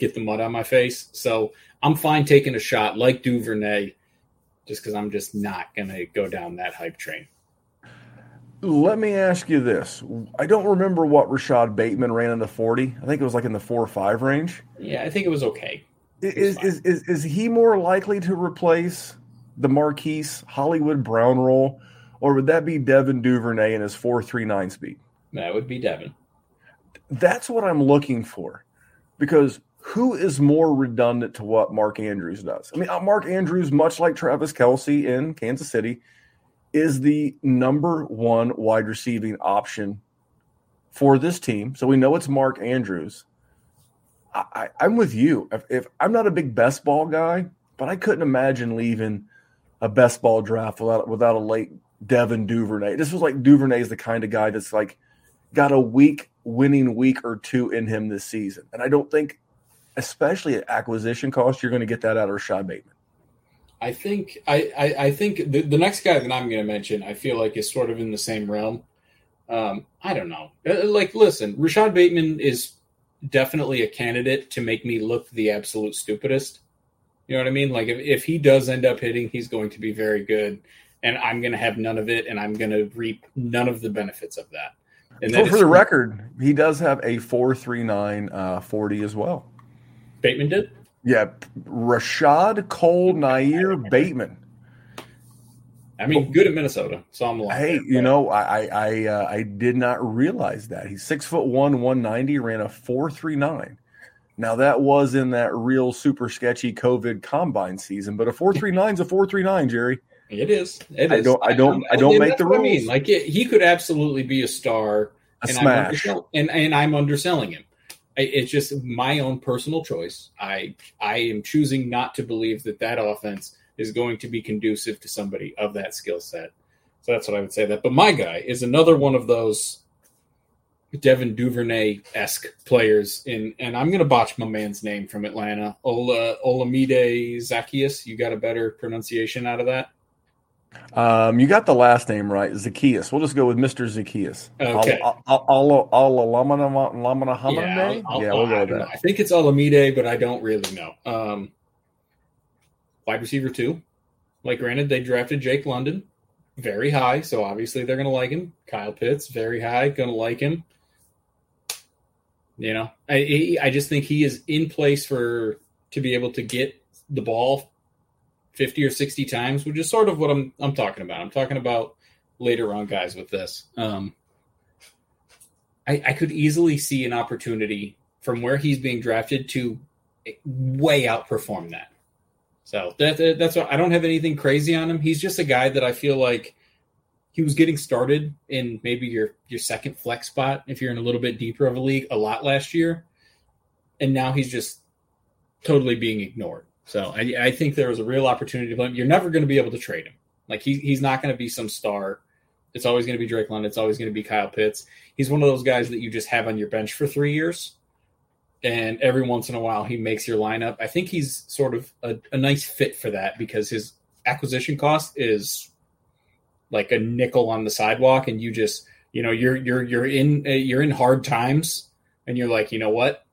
get the mud on my face. So I'm fine taking a shot like Duvernay just because I'm just not going to go down that hype train. Let me ask you this. I don't remember what Rashad Bateman ran in the 40. I think it was like in the 4 or 5 range. Yeah, I think it was okay. Is he more likely to replace the Marquise Hollywood Brown role, or would that be Devin Duvernay in his 4.39 speed? That would be Devin. That's what I'm looking for, because who is more redundant to what Mark Andrews does? I mean, Mark Andrews, much like Travis Kelce in Kansas City, is the number 1 wide receiving option for this team. So we know it's Mark Andrews. I'm with you. If I'm not a big best ball guy, but I couldn't imagine leaving a best ball draft without a late Devin Duvernay. This was like Duvernay is the kind of guy that's like got a week, winning week or two in him this season. And I don't think, especially at acquisition cost, you're going to get that out of Rashad Bateman. I think I think the next guy that I'm going to mention, I feel like is sort of in the same realm. I don't know. Like, listen, Rashad Bateman is definitely a candidate to make me look the absolute stupidest. You know what I mean? Like, if he does end up hitting, he's going to be very good, and I'm going to have none of it, and I'm going to reap none of the benefits of that. And so for the record, he does have a 4.39 40 as well. Bateman did? Yeah, Rashad Cole Nair Bateman. I mean, good at Minnesota. Saw him a lot. Hey, you know, I did not realize that. He's 6'1", 190, ran a 4.39. Now, that was in that real super sketchy COVID combine season, but a 4.39 is a 4.39, Jerry. It is. It is. I don't make the rules. I mean, like, he could absolutely be a star. Smash. I'm underselling him. It's just my own personal choice. I am choosing not to believe that offense is going to be conducive to somebody of that skill set. So that's what I would say that. But my guy is another one of those Devin Duvernay-esque players. And I'm going to botch my man's name from Atlanta. Olamide Zaccheaus. You got a better pronunciation out of that? You got the last name right, Zaccheaus. We'll just go with Mr. Zaccheaus. Okay. We'll go with that. I think it's Olamide, but I don't really know. Wide receiver 2. Like, granted, they drafted Jake London very high, so obviously they're going to like him. Kyle Pitts, very high, going to like him. You know, I just think he is in place to be able to get the ball 50 or 60 times, which is sort of what I'm talking about. I'm talking about later on guys with this. I could easily see an opportunity from where he's being drafted to way outperform that. So that's why I don't have anything crazy on him. He's just a guy that I feel like he was getting started in maybe your second flex spot if you're in a little bit deeper of a league a lot last year. And now he's just totally being ignored. So I think there was a real opportunity to play him. You're never going to be able to trade him. Like, he's not going to be some star. It's always going to be Drake London. It's always going to be Kyle Pitts. He's one of those guys that you just have on your bench for 3 years, and every once in a while he makes your lineup. I think he's sort of a nice fit for that because his acquisition cost is like a nickel on the sidewalk, and you just, you know, you're in hard times, and you're like, you know what?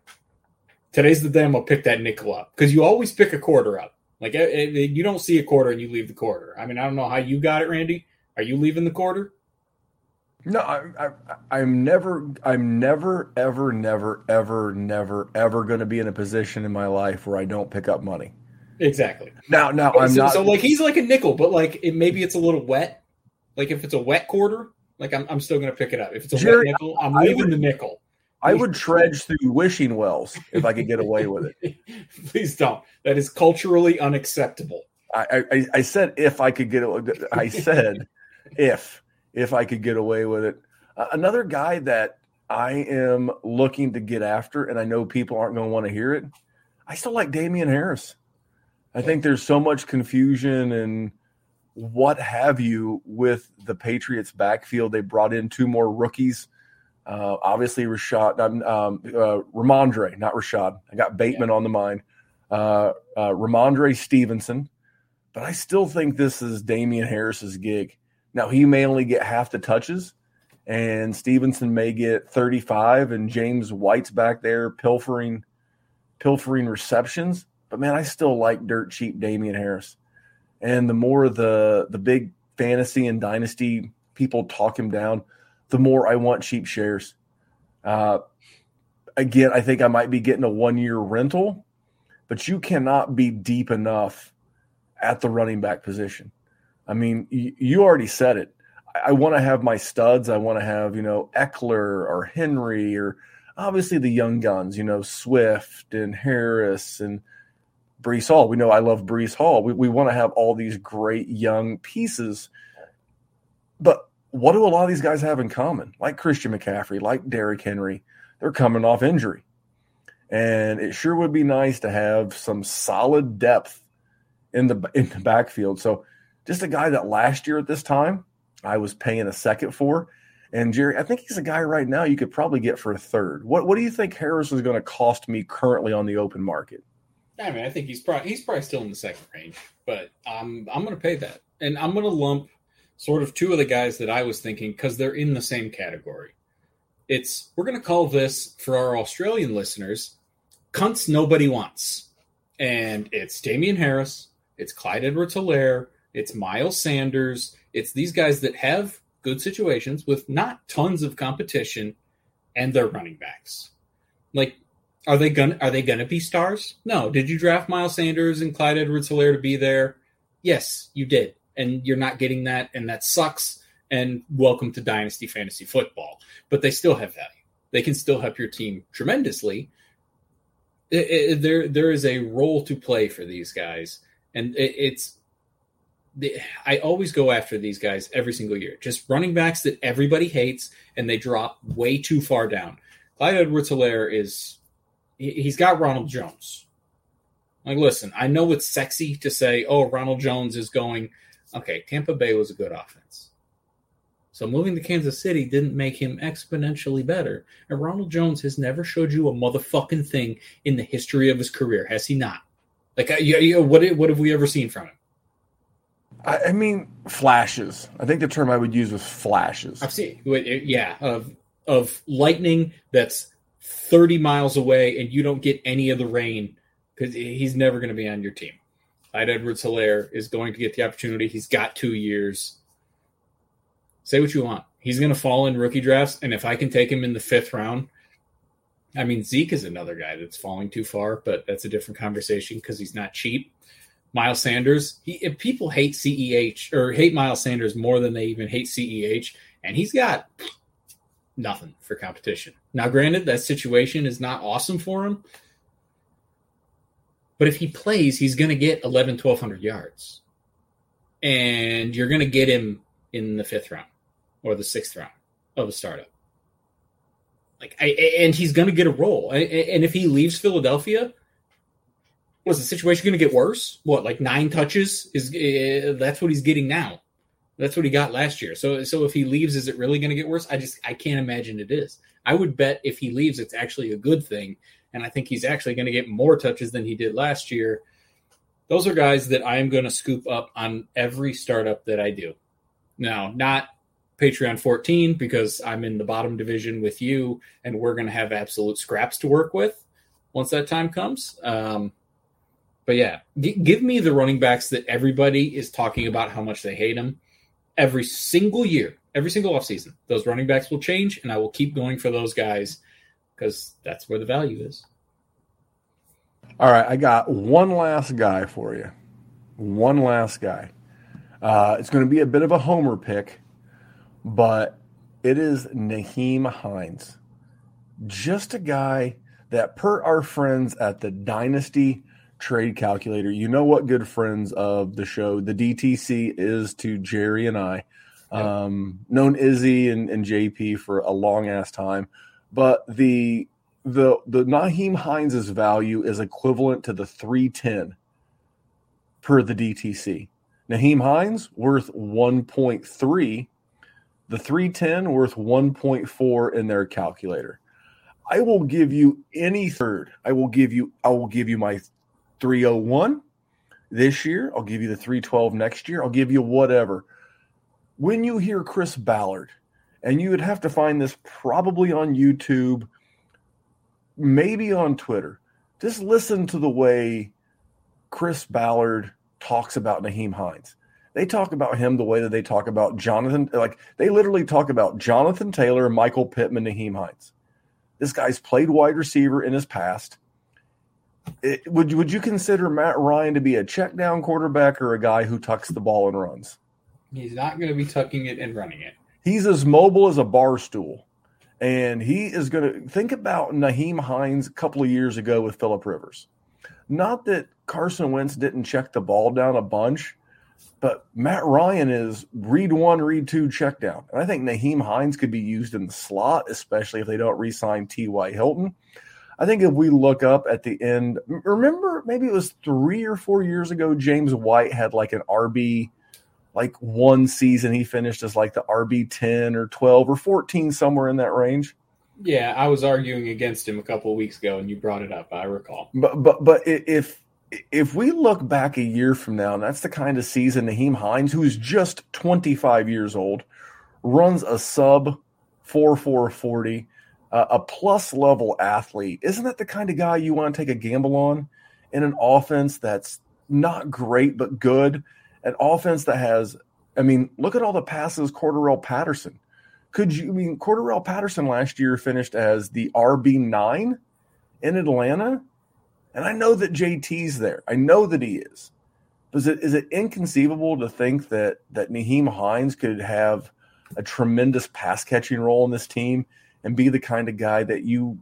Today's the day I'm going to pick that nickel up, because you always pick a quarter up. Like, you don't see a quarter and you leave the quarter. I mean, I don't know how you got it, Randy. Are you leaving the quarter? No, I'm never, ever going to be in a position in my life where I don't pick up money. Exactly. Now I'm not. So, like, he's like a nickel, but like maybe it's a little wet. Like, if it's a wet quarter, like I'm still going to pick it up. If it's a wet nickel, I'm leaving the nickel. I would trudge through wishing wells if I could get away with it. Please don't. That is culturally unacceptable. I said if I could get away. I said if I could get away with it. Another guy that I am looking to get after, and I know people aren't going to want to hear it, I still like Damian Harris. I think there's so much confusion and what have you with the Patriots backfield. They brought in 2 more rookies. Obviously, Ramondre, not Rashad. I got Bateman on the mind. Ramondre Stevenson. But I still think this is Damian Harris's gig. Now, he may only get half the touches, and Stevenson may get 35, and James White's back there pilfering receptions. But, man, I still like dirt cheap Damian Harris. And the more the big fantasy and dynasty people talk him down, the more I want cheap shares. Again, I think I might be getting a 1-year rental, but you cannot be deep enough at the running back position. I mean, you already said it. I want to have my studs. I want to have, you know, Eckler or Henry or obviously the young guns, you know, Swift and Harris and Breece Hall. We know I love Breece Hall. We want to have all these great young pieces, but what do a lot of these guys have in common? Like Christian McCaffrey, like Derrick Henry, they're coming off injury. And it sure would be nice to have some solid depth in the backfield. So just a guy that last year at this time I was paying a second for. And, Jerry, I think he's a guy right now you could probably get for a third. What do you think Harris is going to cost me currently on the open market? I mean, I think he's probably still in the second range. But I'm going to pay that. And I'm going to lump sort of 2 of the guys that I was thinking because they're in the same category. We're going to call this, for our Australian listeners, cunts nobody wants. And it's Damian Harris, it's Clyde Edwards-Helaire, it's Miles Sanders, it's these guys that have good situations with not tons of competition, and they're running backs. Like, are they gonna be stars? No. Did you draft Miles Sanders and Clyde Edwards-Helaire to be there? Yes, you did. and you're not getting that, and that sucks. And welcome to Dynasty Fantasy Football. But they still have value. They can still help your team tremendously. There is a role to play for these guys, and I always go after these guys every single year. Just running backs that everybody hates, and they drop way too far down. Clyde Edwards-Helaire he's got Ronald Jones. Like, listen, I know it's sexy to say, oh, Ronald Jones is going. Okay, Tampa Bay was a good offense. So moving to Kansas City didn't make him exponentially better. And Ronald Jones has never showed you a motherfucking thing in the history of his career, has he not? Like, what have we ever seen from him? I mean, flashes. I think the term I would use was flashes. I've seen, yeah, of lightning that's 30 miles away and you don't get any of the rain because he's never going to be on your team. Clyde Edwards-Helaire is going to get the opportunity. He's got 2 years. Say what you want. He's going to fall in rookie drafts, and if I can take him in the 5th round, I mean, Zeke is another guy that's falling too far, but that's a different conversation because he's not cheap. Miles Sanders, if people hate CEH or hate Miles Sanders more than they even hate CEH, and he's got nothing for competition. Now, granted, that situation is not awesome for him, but if he plays, he's going to get 1,100 yards, and you're going to get him in the 5th round or the 6th round of a startup. Like, and he's going to get a role. And if he leaves Philadelphia, what's the situation going to get worse? What, like 9 touches? That's what he's getting now. That's what he got last year. So if he leaves, is it really going to get worse? I can't imagine it is. I would bet if he leaves, it's actually a good thing. And I think he's actually going to get more touches than he did last year. Those are guys that I am going to scoop up on every startup that I do. Now, not Patreon 14 because I'm in the bottom division with you and we're going to have absolute scraps to work with once that time comes. But yeah, give me the running backs that everybody is talking about how much they hate them every single year, every single offseason. Those running backs will change, and I will keep going for those guys because that's where the value is. All right, I got one last guy for you. One last guy. It's going to be a bit of a homer pick, but it is Nyheim Hines. Just a guy that, per our friends at the Dynasty Trade Calculator, you know what good friends of the show the DTC is to Jerry and I. Known Izzy and JP for a long ass time, but the Nyheim Hines' value is equivalent to the 310 per the DTC. Nyheim Hines worth 1.3, the 310 worth 1.4 in their calculator. I will give you any third. I will give you my 301 this year. I'll give you the 312 next year. I'll give you whatever. When you hear Chris Ballard, and you would have to find this probably on YouTube, maybe on Twitter, just listen to the way Chris Ballard talks about Nyheim Hines. They talk about him the way that they talk about Jonathan. Like, they literally talk about Jonathan Taylor, Michael Pittman, Nyheim Hines. This guy's played wide receiver in his past. Would you consider Matt Ryan to be a check down quarterback or a guy who tucks the ball and runs? He's not going to be tucking it and running it. He's as mobile as a bar stool. And he is going to – think about Nyheim Hines a couple of years ago with Phillip Rivers. Not that Carson Wentz didn't check the ball down a bunch, but Matt Ryan is read one, read two, check down. And I think Nyheim Hines could be used in the slot, especially if they don't re-sign T.Y. Hilton. I think if we look up at the end, remember maybe it was 3 or 4 years ago, James White had like an RB, like one season he finished as like the RB 10 or 12 or 14, somewhere in that range. Yeah, I was arguing against him a couple of weeks ago and you brought it up, I recall. But if we look back a year from now, and that's the kind of season Nyheim Hines, who is just 25 years old, runs a sub 4.40. A plus-level athlete, isn't that the kind of guy you want to take a gamble on in an offense that's not great but good, an offense that has – I mean, look at all the passes Cordarrelle Patterson. Cordarrelle Patterson last year finished as the RB9 in Atlanta, and I know that JT's there. I know that he is. Is it inconceivable to think that Nyheim Hines could have a tremendous pass catching role in this team and be the kind of guy that you,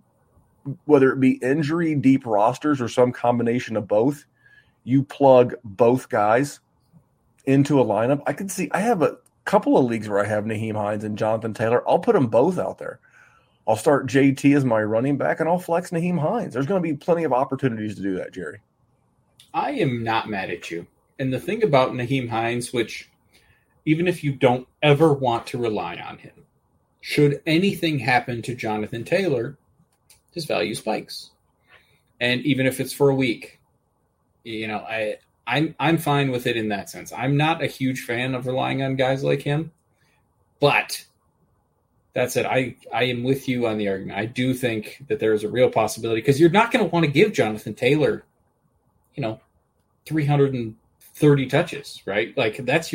whether it be injury, deep rosters, or some combination of both, you plug both guys into a lineup? I can see. I have a couple of leagues where I have Nyheim Hines and Jonathan Taylor. I'll put them both out there. I'll start JT as my running back, and I'll flex Nyheim Hines. There's going to be plenty of opportunities to do that, Jerry. I am not mad at you. And the thing about Nyheim Hines, which even if you don't ever want to rely on him, should anything happen to Jonathan Taylor, his value spikes. And even if it's for a week, you know, I'm fine with it in that sense. I'm not a huge fan of relying on guys like him, but that said, I am with you on the argument. I do think that there is a real possibility because you're not going to want to give Jonathan Taylor, you know, 330 touches, right? Like that's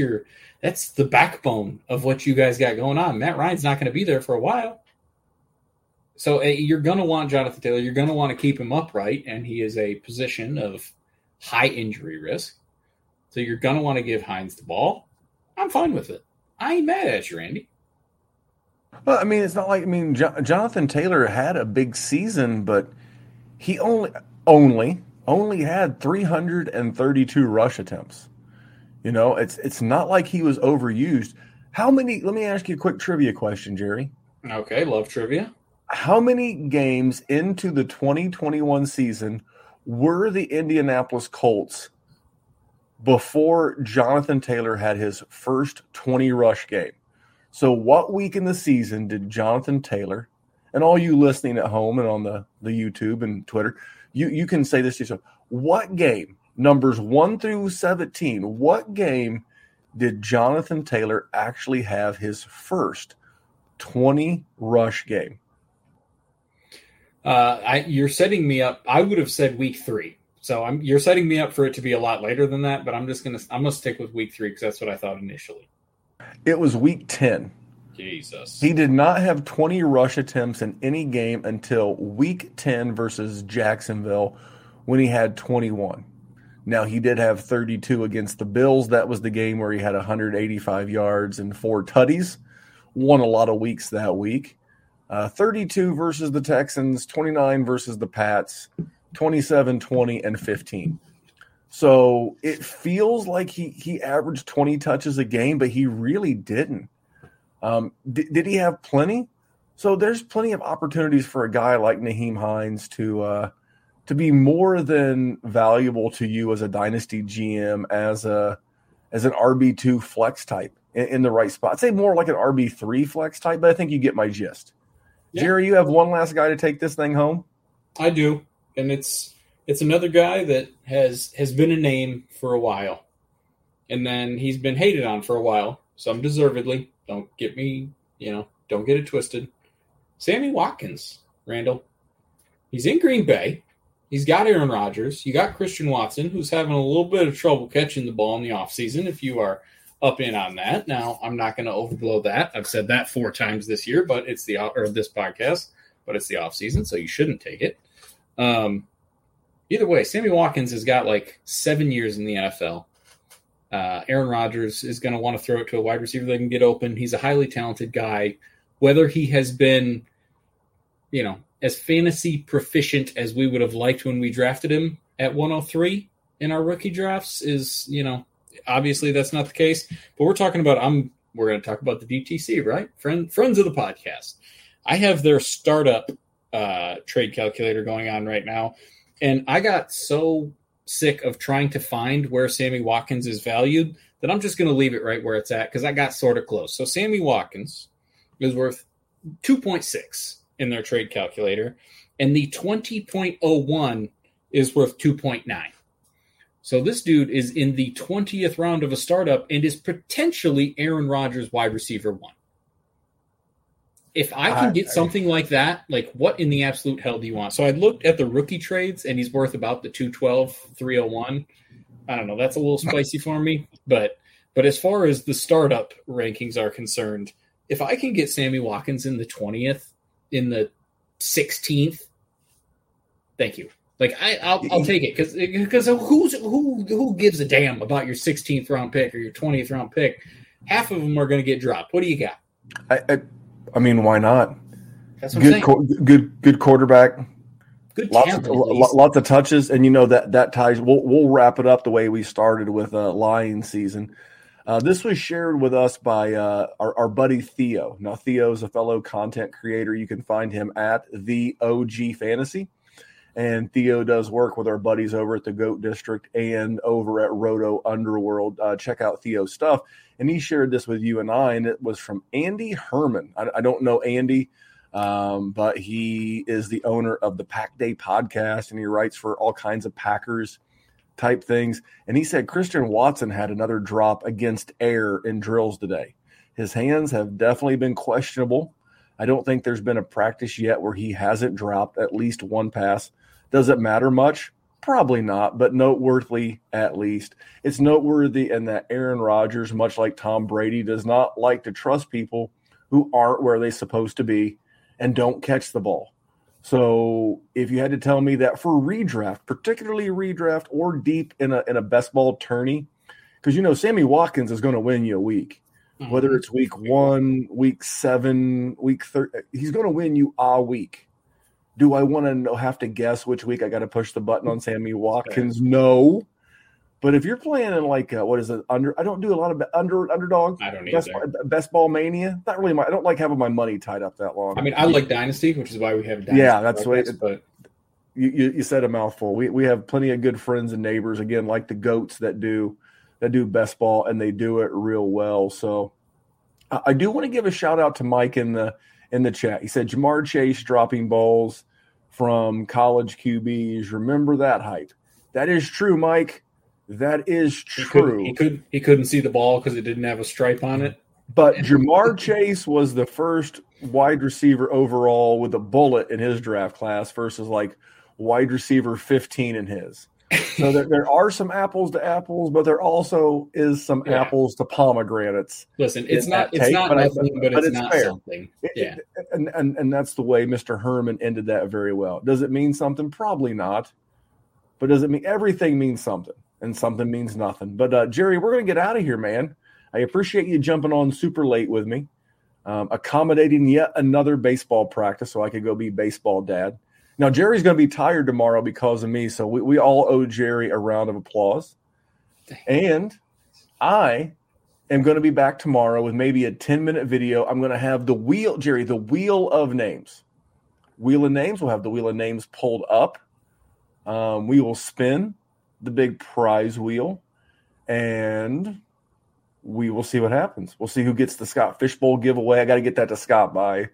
the backbone of what you guys got going on. Matt Ryan's not going to be there for a while. So you're going to want Jonathan Taylor. You're going to want to keep him upright. And he is a position of high injury risk. So you're going to want to give Hines the ball. I'm fine with it. I ain't mad at you, Randy. Well, I mean, it's not like, Jonathan Taylor had a big season, but he only had 332 rush attempts. You know, it's not like he was overused. Let me ask you a quick trivia question, Jerry. Okay, love trivia. How many games into the 2021 season were the Indianapolis Colts before Jonathan Taylor had his first 20 rush game? So what week in the season did Jonathan Taylor, and all you listening at home and on the YouTube and Twitter, You can say this to yourself. What game, numbers 1 through 17, what game did Jonathan Taylor actually have his first 20 rush game? You're setting me up. I would have said week 3. So you're setting me up for it to be a lot later than that, but I'm gonna stick with week 3 because that's what I thought initially. It was week 10. Jesus. He did not have 20 rush attempts in any game until week 10 versus Jacksonville when he had 21. Now, he did have 32 against the Bills. That was the game where he had 185 yards and 4 tutties. Won a lot of weeks that week. 32 versus the Texans, 29 versus the Pats, 27, 20, and 15. So it feels like he averaged 20 touches a game, but he really didn't. Did he have plenty? So there's plenty of opportunities for a guy like Nyheim Hines to be more than valuable to you as a dynasty GM, as an RB2 flex type in the right spot. I'd say more like an RB3 flex type, but I think you get my gist. Yeah. Jerry, you have one last guy to take this thing home? I do, and it's another guy that has been a name for a while, and then he's been hated on for a while, some deservedly. Don't get me, don't get it twisted. Sammy Watkins, Randall. He's in Green Bay. He's got Aaron Rodgers. You got Christian Watson, who's having a little bit of trouble catching the ball in the offseason, if you are up in on that. Now, I'm not going to overblow that. I've said that 4 times this year, but it's the offseason, so you shouldn't take it. Either way, Sammy Watkins has got like 7 years in the NFL. Aaron Rodgers is going to want to throw it to a wide receiver that can get open. He's a highly talented guy. Whether he has been, as fantasy proficient as we would have liked when we drafted him at 103 in our rookie drafts is, obviously that's not the case. But we're talking about we're going to talk about the DTC, right? Friends of the podcast. I have their startup trade calculator going on right now, and I got so sick of trying to find where Sammy Watkins is valued, then I'm just going to leave it right where it's at because I got sort of close. So Sammy Watkins is worth 2.6 in their trade calculator, and the 20.01 is worth 2.9. So this dude is in the 20th round of a startup and is potentially Aaron Rodgers wide receiver 1. If I can get something like that, like what in the absolute hell do you want? So I looked at the rookie trades, and he's worth about the 212, 301. I don't know. That's a little spicy for me. But as far as the startup rankings are concerned, if I can get Sammy Watkins in the 20th, in the 16th, thank you. Like I'll take it because who gives a damn about your 16th round pick or your 20th round pick? Half of them are going to get dropped. What do you got? I mean, why not? That's what I'm saying. Good quarterback. Good talent, lots of touches, and you know that ties. We'll wrap it up the way we started with Lions season. This was shared with us by our buddy Theo. Now, Theo's a fellow content creator. You can find him at the OG Fantasy. And Theo does work with our buddies over at the Goat District and over at Roto Underworld. Check out Theo's stuff. And he shared this with you and I, and it was from Andy Herman. I don't know Andy, but he is the owner of the Pack Day podcast, and he writes for all kinds of Packers type things. And he said Christian Watson had another drop against air in drills today. His hands have definitely been questionable. I don't think there's been a practice yet where he hasn't dropped at least one pass. Does it matter much? Probably not, but noteworthy at least. It's noteworthy in that Aaron Rodgers, much like Tom Brady, does not like to trust people who aren't where they're supposed to be and don't catch the ball. So if you had to tell me that for redraft, particularly redraft or deep in a best ball tourney, because, you know, Sammy Watkins is going to win you a week. Whether it's week 1, week 7, week 30, he's going to win you a week. Do I want to have to guess which week I got to push the button on Sammy Watkins? No. But if you're playing in like I don't do a lot of underdog. I don't either. Best ball mania. Not really. I don't like having my money tied up that long. I mean, I like Dynasty, which is why we have Dynasty. Yeah, that's what it. But you said a mouthful. We have plenty of good friends and neighbors. Again, like the goats that do best ball, and they do it real well. So I do want to give a shout out to Mike in the chat. He said Jamar Chase dropping balls from college QBs. Remember that hype. That is true, Mike. That is true. He couldn't see the ball because it didn't have a stripe on it. But Jamar Chase was the first wide receiver overall with a bullet in his draft class versus like wide receiver 15 in his. So there are some apples to apples, but there also is some apples to pomegranates. Listen, it's not nothing, but it's not something. Yeah. And that's the way Mr. Herman ended that very well. Does it mean something? Probably not. But does it mean everything means something? And something means nothing. But, Jerry, we're going to get out of here, man. I appreciate you jumping on super late with me, accommodating yet another baseball practice so I could go be baseball dad. Now, Jerry's going to be tired tomorrow because of me, so we all owe Jerry a round of applause. Dang. And I am going to be back tomorrow with maybe a 10-minute video. I'm going to have the wheel, Jerry, the wheel of names. Wheel of names. We'll have the wheel of names pulled up. We will spin the big prize wheel, and we will see what happens. We'll see who gets the Scott Fishbowl giveaway. I got to get that to Scott by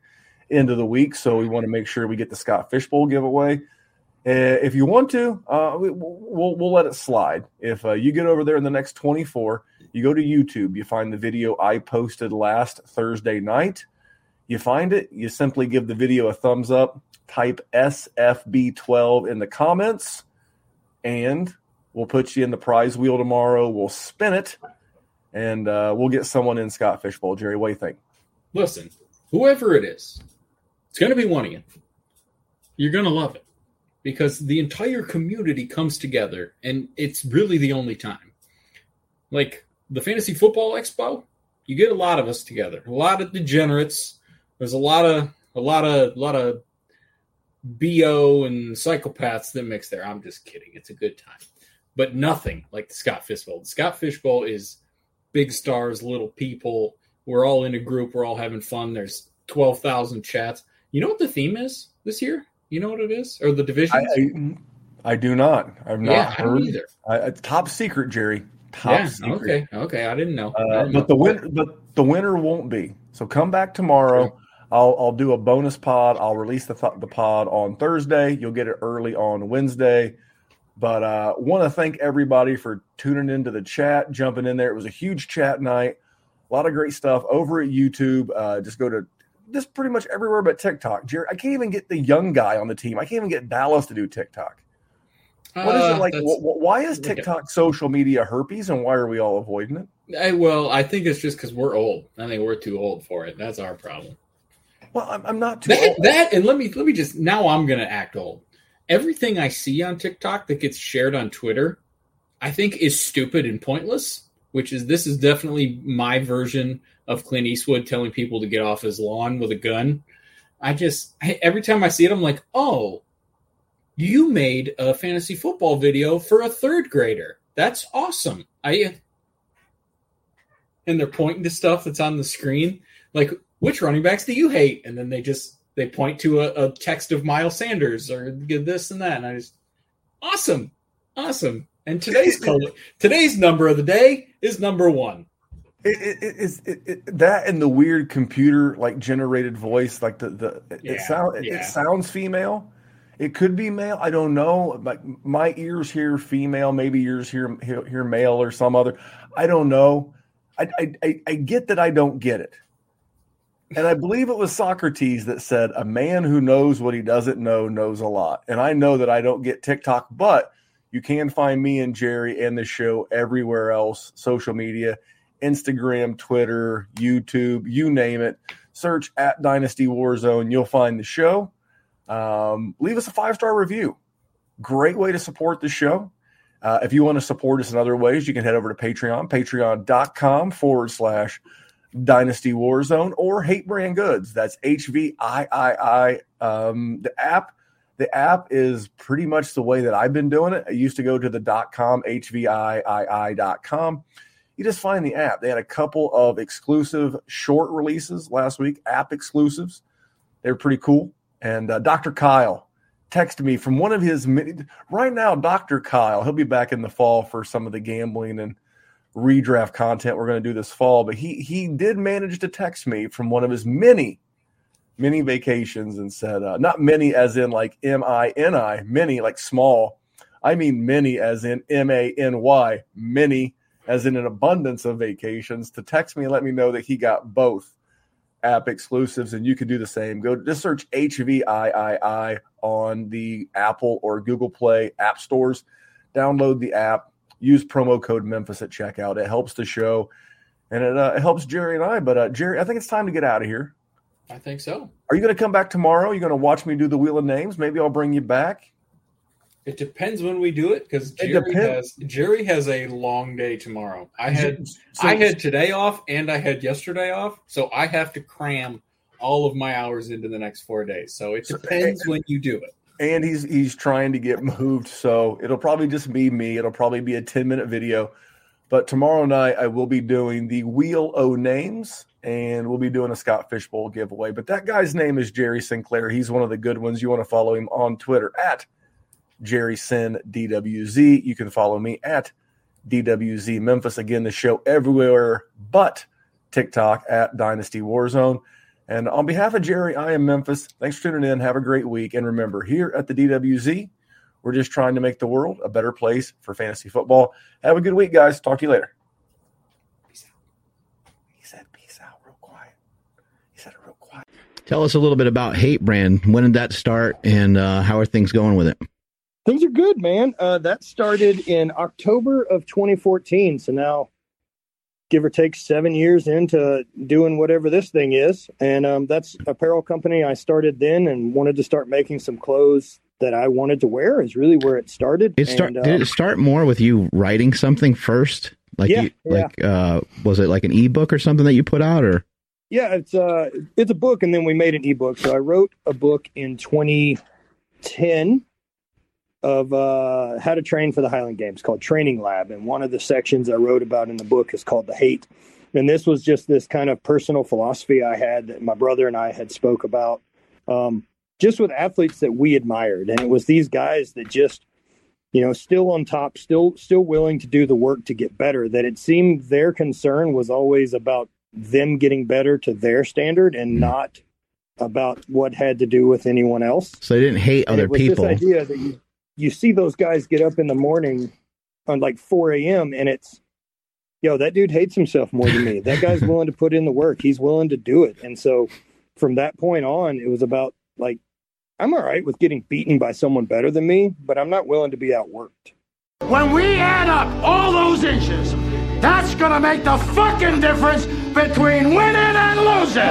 end of the week, so we want to make sure we get the Scott Fishbowl giveaway. If you want to, we'll let it slide. If you get over there in the next 24, you go to YouTube, you find the video I posted last Thursday night. You find it, you simply give the video a thumbs up, type SFB12 in the comments, and we'll put you in the prize wheel tomorrow. We'll spin it, and we'll get someone in Scott Fishbowl. Jerry, what do you think? Listen, whoever it is, it's going to be one of you. You're going to love it because the entire community comes together, and it's really the only time. Like the Fantasy Football Expo, you get a lot of us together, a lot of degenerates. There's a lot of BO and psychopaths that mix there. I'm just kidding. It's a good time. But nothing like the Scott Fishbowl. The Scott Fishbowl is big stars, little people. We're all in a group. We're all having fun. There's 12,000 chats. You know what the theme is this year? You know what it is? Or the division? I do not. I've not heard. I don't either. Top secret, Jerry. Top secret. Okay. I didn't know. But the winner won't be. So come back tomorrow. Sure. I'll do a bonus pod. I'll release the pod on Thursday. You'll get it early on Wednesday. But I want to thank everybody for tuning into the chat, jumping in there. It was a huge chat night. A lot of great stuff over at YouTube. Just go to just pretty much everywhere but TikTok. Jerry, I can't even get the young guy on the team. I can't even get Dallas to do TikTok. What is it like? Why is TikTok social media herpes, and why are we all avoiding it? I think it's just because we're old. I think we're too old for it. That's our problem. Well, I'm not too old. And let me just – now I'm going to act old. everything I see on TikTok that gets shared on Twitter, I think is stupid and pointless, which is this is definitely my version of Clint Eastwood telling people to get off his lawn with a gun. Every time I see it, I'm like, oh, you made a fantasy football video for a third grader. That's awesome. And they're pointing to stuff that's on the screen. Like, which running backs do you hate? And then they point to a text of Miles Sanders or this and that. And I just, awesome. And today's number of the day is number one. It that and the weird computer like generated voice, like it sounds female. It could be male. I don't know. My ears hear female. Maybe yours hear male or some other. I don't know. I get that I don't get it. And I believe it was Socrates that said, a man who knows what he doesn't know knows a lot. And I know that I don't get TikTok, but you can find me and Jerry and the show everywhere else, social media, Instagram, Twitter, YouTube, you name it. Search at Dynasty Warzone. You'll find the show. Leave us a 5-star review. Great way to support the show. If you want to support us in other ways, you can head over to Patreon, patreon.com/Dynasty Warzone, or Hate Brand Goods. That's HVIII. The app is pretty much the way that I've been doing it. I used to go to the .com, HVIII.com. You just find the app. They had a couple of exclusive short releases last week, app exclusives. They're pretty cool. And Dr. Kyle texted me from one of his many – right now, Dr. Kyle, he'll be back in the fall for some of the gambling and redraft content we're going to do this fall. But he did manage to text me from one of his many, many vacations and said – not many as in like M-I-N-I, many like small. I mean many as in M-A-N-Y, many as in an abundance of vacations, to text me and let me know that he got both app exclusives, and you can do the same. Go just search HVIII on the Apple or Google Play app stores. Download the app. Use promo code Memphis at checkout. It helps the show, and it helps Jerry and I. But Jerry, I think it's time to get out of here. I think so. Are you going to come back tomorrow? You're going to watch me do the Wheel of Names? Maybe I'll bring you back. It depends when we do it, because Jerry has a long day tomorrow. I had today off and I had yesterday off, so I have to cram all of my hours into the next 4 days. So it depends when you do it. And he's trying to get moved, so it'll probably just be me. It'll probably be a 10-minute video. But tomorrow night I will be doing the Wheel O' Names, and we'll be doing a Scott Fishbowl giveaway. But that guy's name is Jerry Sinclair. He's one of the good ones. You want to follow him on Twitter at Jerry Sin DWZ. You can follow me at DWZ Memphis. Again, the show everywhere but TikTok at Dynasty Warzone. And on behalf of Jerry, I am Memphis. Thanks for tuning in. Have a great week. And remember, here at the DWZ, we're just trying to make the world a better place for fantasy football. Have a good week, guys. Talk to you later. Peace out. He said peace out real quiet. He said it real quiet. Tell us a little bit about Hate Brand. When did that start, and how are things going with it? Things are good, man. That started in October of 2014. So now, give or take 7 years into doing whatever this thing is. And that's an apparel company I started then and wanted to start making some clothes that I wanted to wear is really where it started. Did it start more with you writing something first? Was it like an ebook or something that you put out? Or yeah, it's a book, and then we made an ebook. So I wrote a book in 2010. Of how to train for the Highland Games, called Training Lab. And one of the sections I wrote about in the book is called The Hate. And this was just this kind of personal philosophy I had that my brother and I had spoke about just with athletes that we admired. And it was these guys that just, still on top, still willing to do the work to get better, that it seemed their concern was always about them getting better to their standard and not about what had to do with anyone else. So they didn't hate other people. This idea that you see those guys get up in the morning on like 4 a.m. and it's, that dude hates himself more than me. That guy's willing to put in the work. He's willing to do it. And so from that point on, it was about like, I'm all right with getting beaten by someone better than me, but I'm not willing to be outworked. When we add up all those inches, that's going to make the fucking difference between winning and losing.